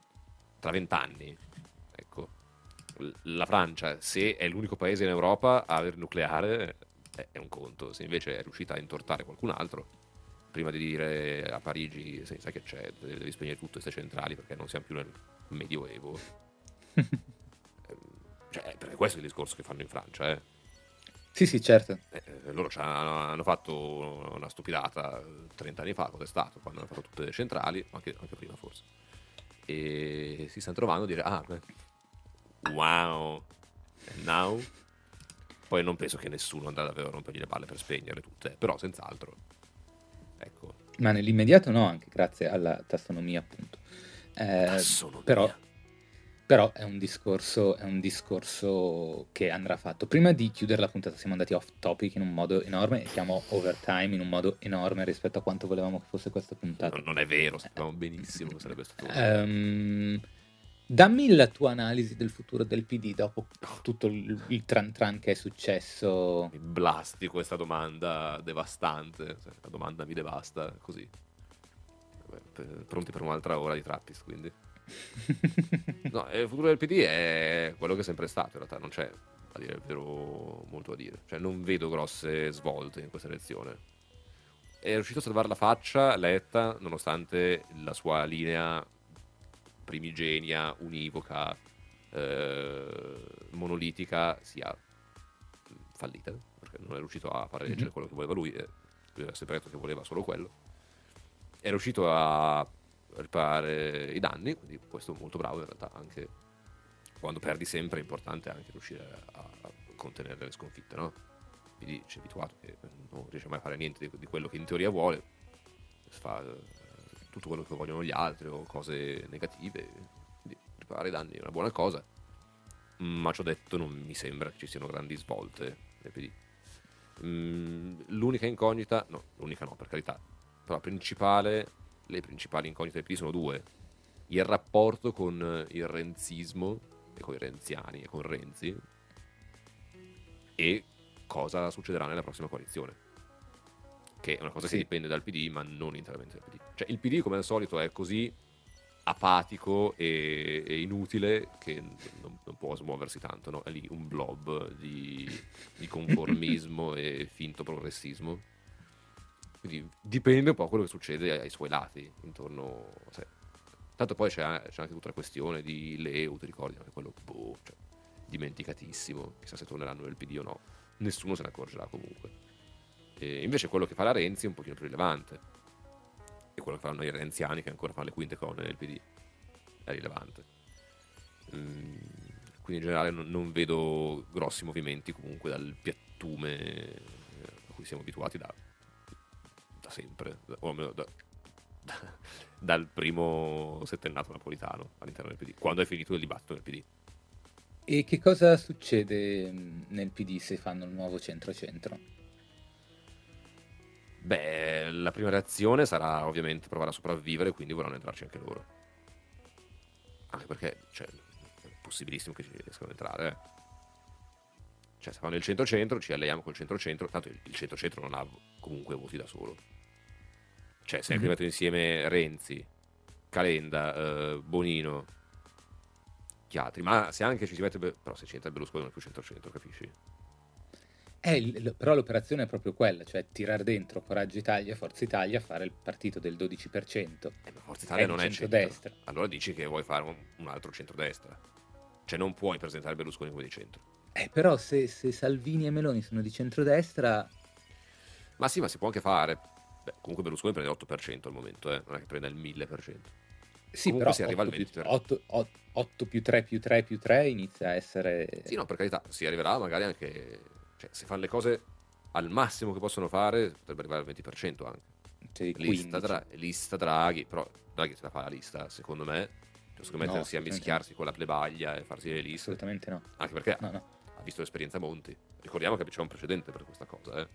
tra 20 anni, ecco, la Francia, se è l'unico paese in Europa a avere nucleare, è un conto. Se invece è riuscita a intortare qualcun altro prima di dire a Parigi sai che c'è, devi spegnere tutte queste centrali perché non siamo più nel medioevo cioè, perché questo è il discorso che fanno in Francia, Sì, sì, certo. Loro hanno fatto una stupidata 30 anni fa, cosa è stato, quando hanno fatto tutte le centrali, anche prima forse. E si stanno trovando a dire, wow, and now? Poi non penso che nessuno andrà davvero a rompergli le palle per spegnere tutte, però senz'altro. Ecco. Ma nell'immediato no, anche grazie alla tassonomia, appunto. Tassonomia. Però è un discorso che andrà fatto. Prima di chiudere la puntata siamo andati off topic in un modo enorme e siamo overtime in un modo enorme rispetto a quanto volevamo che fosse questa puntata. Non è vero, sapevamo benissimo che sarebbe stato. Dammi la tua analisi del futuro del PD dopo tutto il tran tran che è successo. Mi blasti questa domanda devastante, la domanda mi devasta così. Pronti per un'altra ora di Trappist, quindi. No, il futuro del PD è quello che è sempre stato, in realtà non c'è, a dire il vero, molto a dire, cioè non vedo grosse svolte in questa elezione. È riuscito a salvare la faccia Letta nonostante la sua linea primigenia, univoca, monolitica sia fallita, perché non è riuscito a far eleggere quello che voleva lui, lui aveva sempre detto che voleva solo quello. È riuscito a riparare i danni, quindi questo è molto bravo in realtà. Anche quando perdi sempre è importante anche riuscire a contenere le sconfitte, no? Quindi c'è abituato che non riesce mai a fare niente di quello che in teoria vuole, fa tutto quello che vogliono gli altri o cose negative, quindi riparare i danni è una buona cosa, ma ciò detto non mi sembra che ci siano grandi svolte nel PD. L'unica incognita, per carità, però le principali incognite del PD sono due: il rapporto con il renzismo e con i renziani e con Renzi, e cosa succederà nella prossima coalizione, che è una cosa che dipende dal PD ma non interamente dal PD. Cioè il PD come al solito è così apatico e inutile che non può smuoversi tanto, no? È lì un blob di conformismo e finto progressismo. Quindi dipende un po' quello che succede ai suoi lati intorno a sé. Tanto poi c'è anche tutta la questione di Leu, ti ricordi anche quello, cioè, dimenticatissimo, chissà se torneranno nel PD o no, nessuno se ne accorgerà comunque. E invece quello che fa la Renzi è un pochino più rilevante, e quello che fanno i renziani, che ancora fanno le quinte colonne nel PD, è rilevante. Quindi in generale non vedo grossi movimenti comunque dal piattume a cui siamo abituati da sempre, o almeno dal primo settennato napolitano all'interno del PD, quando è finito il dibattito del PD. E che cosa succede nel PD se fanno il nuovo centro-centro? Beh, la prima reazione sarà ovviamente provare a sopravvivere, quindi vorranno entrarci anche loro, anche perché è possibilissimo che ci riescano ad entrare, Cioè se fanno il centro-centro ci alleiamo col centro-centro, tanto il centro-centro non ha comunque voti da solo. Cioè se metto insieme Renzi, Calenda, Bonino, chi altri, ma se anche ci si mette, però se ci entra Berlusconi non è più centro-centro, capisci? Però l'operazione è proprio quella, cioè tirar dentro Coraggio Italia e Forza Italia, fare il partito del 12%. Ma Forza Italia non è centrodestra. Allora dici che vuoi fare un altro centrodestra, cioè non puoi presentare Berlusconi come di centro. Però se Salvini e Meloni sono di centrodestra... Ma sì, ma si può anche fare. Comunque Berlusconi prende l'8% al momento, non è che prenda il 1000%. Sì, comunque però si arriva al 20%. 8 più 3 più 3 più 3 inizia a essere... Sì, no, per carità, si arriverà magari anche... Cioè, se fanno le cose al massimo che possono fare, potrebbe arrivare al 20% anche. Cioè, lista Draghi, però Draghi se la fa la lista, secondo me. Cioè, secondo me tendersi a mischiarsi con la plebaglia e farsi le liste. Assolutamente no. Anche perché ha visto l'esperienza Monti. Ricordiamo che c'è un precedente per questa cosa, eh.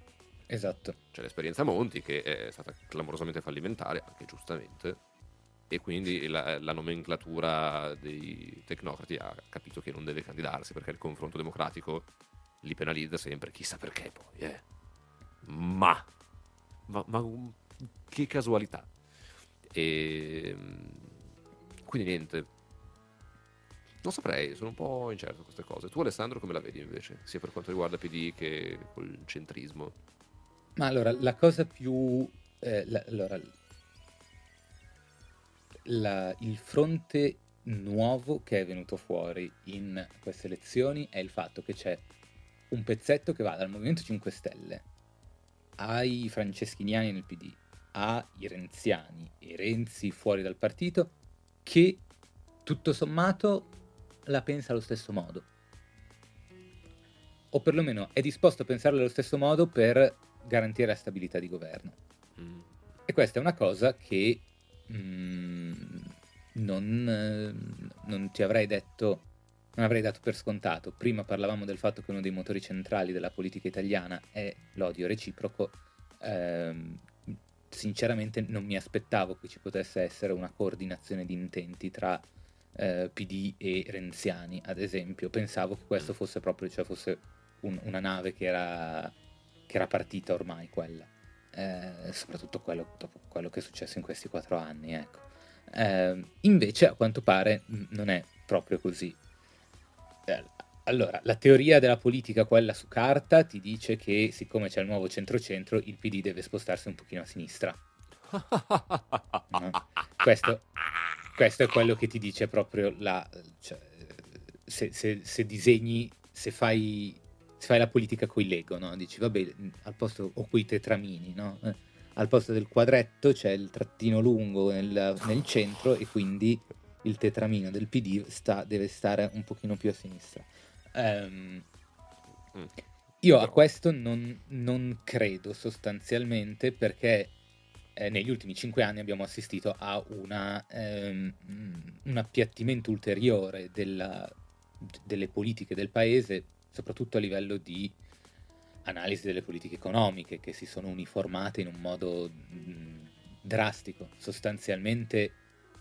Esatto. C'è l'esperienza Monti che è stata clamorosamente fallimentare, anche giustamente. E quindi la nomenclatura dei tecnocrati ha capito che non deve candidarsi perché il confronto democratico li penalizza sempre, chissà perché poi, ma che casualità. E quindi niente, non saprei, sono un po' incerto su queste cose. Tu Alessandro come la vedi invece, sia per quanto riguarda PD che col centrismo? Ma allora la cosa più il fronte nuovo che è venuto fuori in queste elezioni è il fatto che c'è un pezzetto che va dal Movimento 5 Stelle ai franceschiniani nel PD, ai renziani e Renzi fuori dal partito, che tutto sommato la pensa allo stesso modo, o perlomeno è disposto a pensarla allo stesso modo per garantire la stabilità di governo. E questa è una cosa che non ti avrei detto, non avrei dato per scontato. Prima parlavamo del fatto che uno dei motori centrali della politica italiana è l'odio reciproco. Sinceramente non mi aspettavo che ci potesse essere una coordinazione di intenti tra PD e renziani, ad esempio. Pensavo che questo fosse proprio, cioè fosse una nave che era partita ormai, quella. Soprattutto dopo quello che è successo in questi 4 anni, ecco. Invece a quanto pare non è proprio così. Allora, la teoria della politica, quella su carta, ti dice che siccome c'è il nuovo centro-centro, il PD deve spostarsi un pochino a sinistra. No? Questo è quello che ti dice proprio cioè, se fai la politica coi Lego, no? Dici, vabbè, al posto, o quei tetramini, no? Al posto del quadretto c'è il trattino lungo nel centro, e quindi il tetramino del PD deve stare un pochino più a sinistra. Io a questo non credo sostanzialmente, perché negli ultimi 5 anni abbiamo assistito a un appiattimento ulteriore delle politiche del paese, soprattutto a livello di analisi delle politiche economiche, che si sono uniformate in un modo drastico. Sostanzialmente,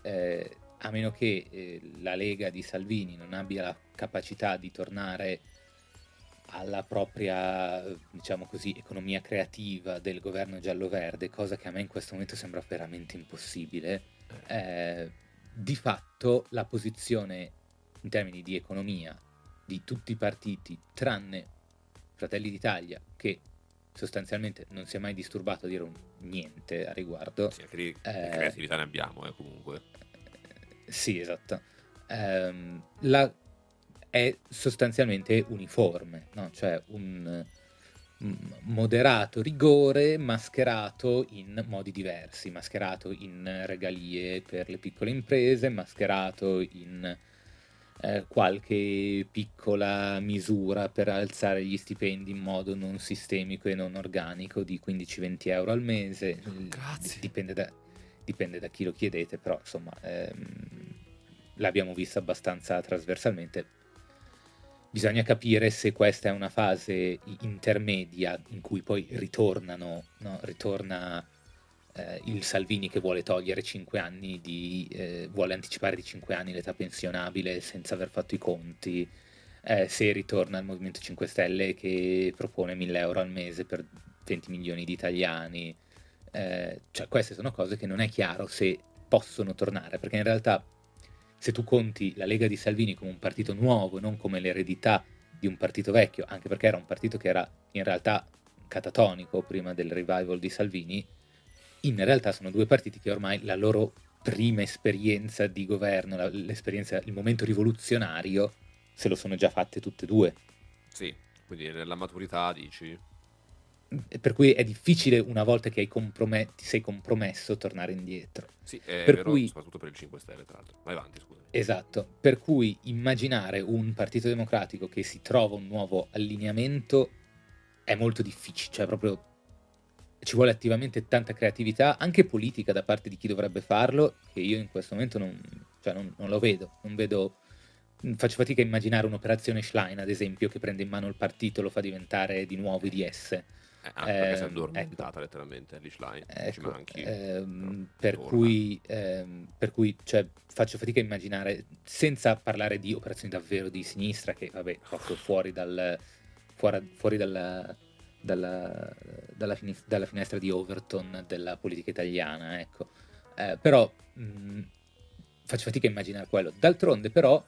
a meno che la Lega di Salvini non abbia la capacità di tornare alla propria, diciamo così, economia creativa del governo giallo-verde, cosa che a me in questo momento sembra veramente impossibile, di fatto la posizione in termini di economia di tutti i partiti, tranne Fratelli d'Italia, che sostanzialmente non si è mai disturbato a dire niente a riguardo. Sì, di creatività ne abbiamo, comunque. Sì, esatto. È sostanzialmente uniforme, no? Cioè un moderato rigore mascherato in modi diversi, mascherato in regalie per le piccole imprese, mascherato in qualche piccola misura per alzare gli stipendi in modo non sistemico e non organico di 15-20 euro al mese. Grazie. Dipende da chi lo chiedete, però insomma l'abbiamo vista abbastanza trasversalmente. Bisogna capire se questa è una fase intermedia in cui poi ritorna il Salvini che vuole togliere 5 anni vuole anticipare di 5 anni l'età pensionabile senza aver fatto i conti, se ritorna al Movimento 5 Stelle che propone 1.000 euro al mese per 20 milioni di italiani, cioè queste sono cose che non è chiaro se possono tornare, perché in realtà se tu conti la Lega di Salvini come un partito nuovo, non come l'eredità di un partito vecchio, anche perché era un partito che era in realtà catatonico prima del revival di Salvini, in realtà sono due partiti che ormai la loro prima esperienza di governo, il momento rivoluzionario, se lo sono già fatte tutte e due. Sì, quindi nella maturità dici? per cui è difficile, una volta che ti sei compromesso, tornare indietro. Sì, è per vero, cui, soprattutto per il 5 Stelle, tra l'altro. Vai avanti, scusa. Esatto, per cui immaginare un Partito Democratico che si trova un nuovo allineamento è molto difficile, cioè proprio ci vuole attivamente tanta creatività, anche politica, da parte di chi dovrebbe farlo, che io in questo momento non lo vedo, faccio fatica a immaginare un'operazione Schlein, ad esempio, che prende in mano il partito e lo fa diventare di nuovo IDS. Perché si è addormentata, ecco, letteralmente gli Schlein, ecco, ci manchi. Per cui cioè, faccio fatica a immaginare, senza parlare di operazioni davvero di sinistra, che vabbè, proprio fuori dalla finestra di Overton della politica italiana, ecco. Però faccio fatica a immaginare quello. D'altronde, però,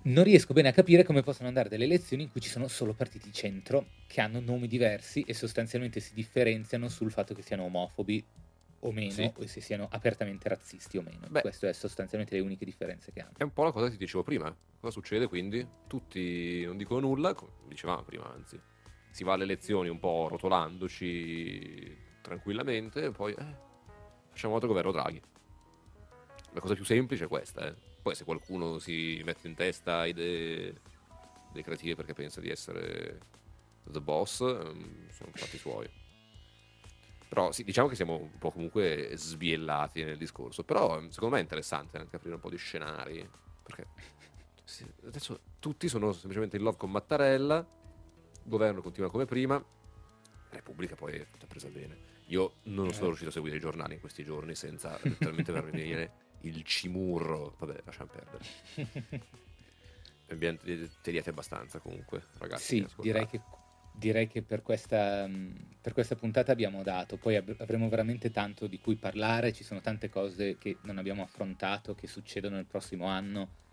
non riesco bene a capire come possono andare delle elezioni in cui ci sono solo partiti di centro che hanno nomi diversi e sostanzialmente si differenziano sul fatto che siano omofobi o meno, sì, o se siano apertamente razzisti o meno. Beh, questo è sostanzialmente le uniche differenze che hanno. È un po' la cosa che ti dicevo prima. Cosa succede quindi? Tutti non dicono nulla, come dicevamo prima, anzi. Si va alle elezioni un po' rotolandoci tranquillamente e poi facciamo altro governo Draghi. La cosa più semplice è questa, Poi se qualcuno si mette in testa idee creative perché pensa di essere the boss, sono fatti suoi. Però sì, diciamo che siamo un po' comunque sbiellati nel discorso, però secondo me è interessante anche aprire un po' di scenari, perché adesso tutti sono semplicemente in love con Mattarella, il governo continua come prima, Repubblica poi è tutta presa bene. Io non sono riuscito a seguire i giornali in questi giorni senza letteralmente venire il cimurro, vabbè, lasciamo perdere. Abbiamo tediati abbastanza comunque, ragazzi. Sì, direi che per questa puntata abbiamo dato. Poi avremo veramente tanto di cui parlare. Ci sono tante cose che non abbiamo affrontato che succedono nel prossimo anno.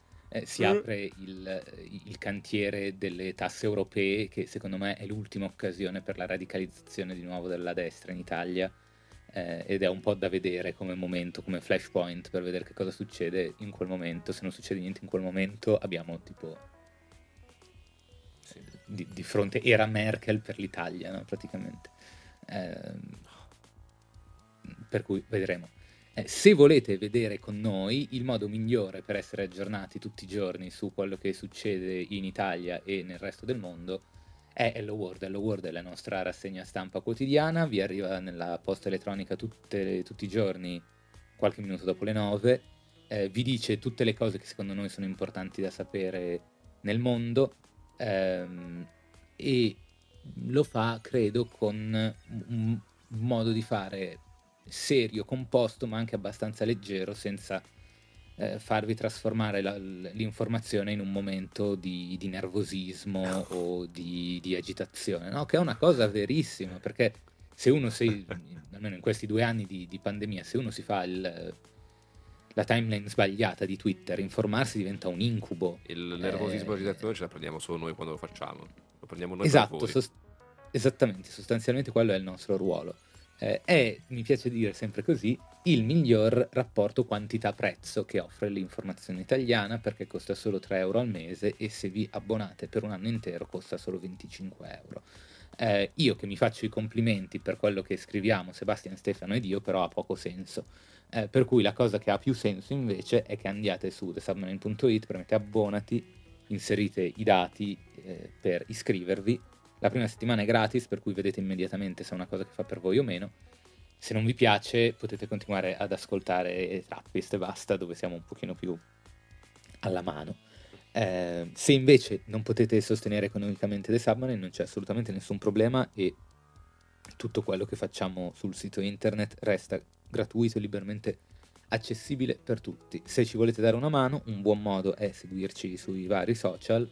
Si apre il cantiere delle tasse europee, che secondo me è l'ultima occasione per la radicalizzazione di nuovo della destra in Italia. Ed è un po' da vedere come momento, come flashpoint, per vedere che cosa succede in quel momento. Se non succede niente in quel momento, abbiamo tipo di fronte era Merkel per l'Italia, no? Praticamente. Per cui vedremo. Se volete vedere con noi, il modo migliore per essere aggiornati tutti i giorni su quello che succede in Italia e nel resto del mondo è Hello World. Hello World è la nostra rassegna stampa quotidiana, vi arriva nella posta elettronica tutti i giorni, qualche minuto dopo le 9, vi dice tutte le cose che secondo noi sono importanti da sapere nel mondo, e lo fa, credo, con un modo di fare serio, composto, ma anche abbastanza leggero, senza farvi trasformare l'informazione in un momento di nervosismo o di agitazione, no? Che è una cosa verissima, perché se uno almeno in questi 2 anni di pandemia, se uno si fa la timeline sbagliata di Twitter, informarsi diventa un incubo. Il nervosismo e l'agitazione ce la prendiamo solo noi quando lo facciamo, lo prendiamo noi. Esatto, per voi. Esattamente, sostanzialmente quello è il nostro ruolo. È, mi piace dire sempre così, il miglior rapporto quantità-prezzo che offre l'informazione italiana, perché costa solo 3 euro al mese e se vi abbonate per un anno intero costa solo 25 euro. Io che mi faccio i complimenti per quello che scriviamo, Sebastian, Stefano ed io, però ha poco senso. Per cui la cosa che ha più senso invece è che andiate su thesubmarine.it, premete abbonati, inserite i dati per iscrivervi. La prima settimana è gratis, per cui vedete immediatamente se è una cosa che fa per voi o meno. Se non vi piace potete continuare ad ascoltare Trappist e basta, dove siamo un pochino più alla mano. Se invece non potete sostenere economicamente The Submarine, non c'è assolutamente nessun problema e tutto quello che facciamo sul sito internet resta gratuito e liberamente accessibile per tutti. Se ci volete dare una mano, un buon modo è seguirci sui vari social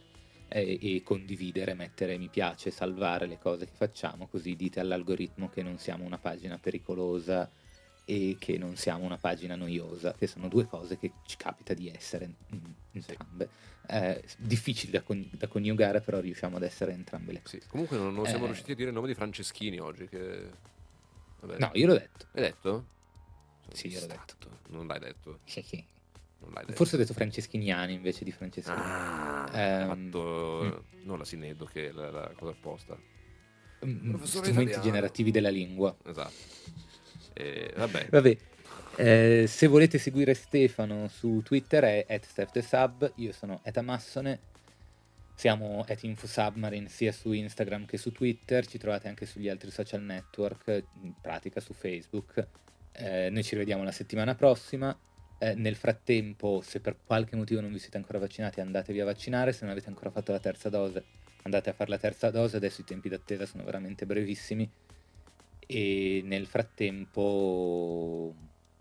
e condividere, mettere mi piace, salvare le cose che facciamo, così dite all'algoritmo che non siamo una pagina pericolosa e che non siamo una pagina noiosa, che sono 2 cose che ci capita di essere entrambe. Difficili da coniugare, però riusciamo ad essere entrambe le cose. Sì, comunque non siamo riusciti a dire il nome di Franceschini oggi, che vabbè. No, io l'ho detto. L'hai detto? Io l'ho detto. Non l'hai detto? Sì. Forse ho detto Franceschiniani invece di Franceschini. Fatto non la Sinedo, che è la cosa opposta. strumenti italiano. Generativi della lingua. Esatto. Vabbè. Se volete seguire Stefano su Twitter è @StefTheSub, io sono @Amassone, siamo @InfoSubmarine sia su Instagram che su Twitter, ci trovate anche sugli altri social network, in pratica su Facebook. Noi ci rivediamo la settimana prossima. Nel frattempo, se per qualche motivo non vi siete ancora vaccinati, andatevi a vaccinare. Se non avete ancora fatto la terza dose, andate a fare la terza dose. Adesso i tempi d'attesa sono veramente brevissimi. E nel frattempo,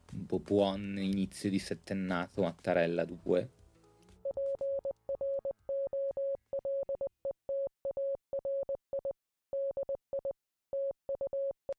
buon inizio di settennato Mattarella 2.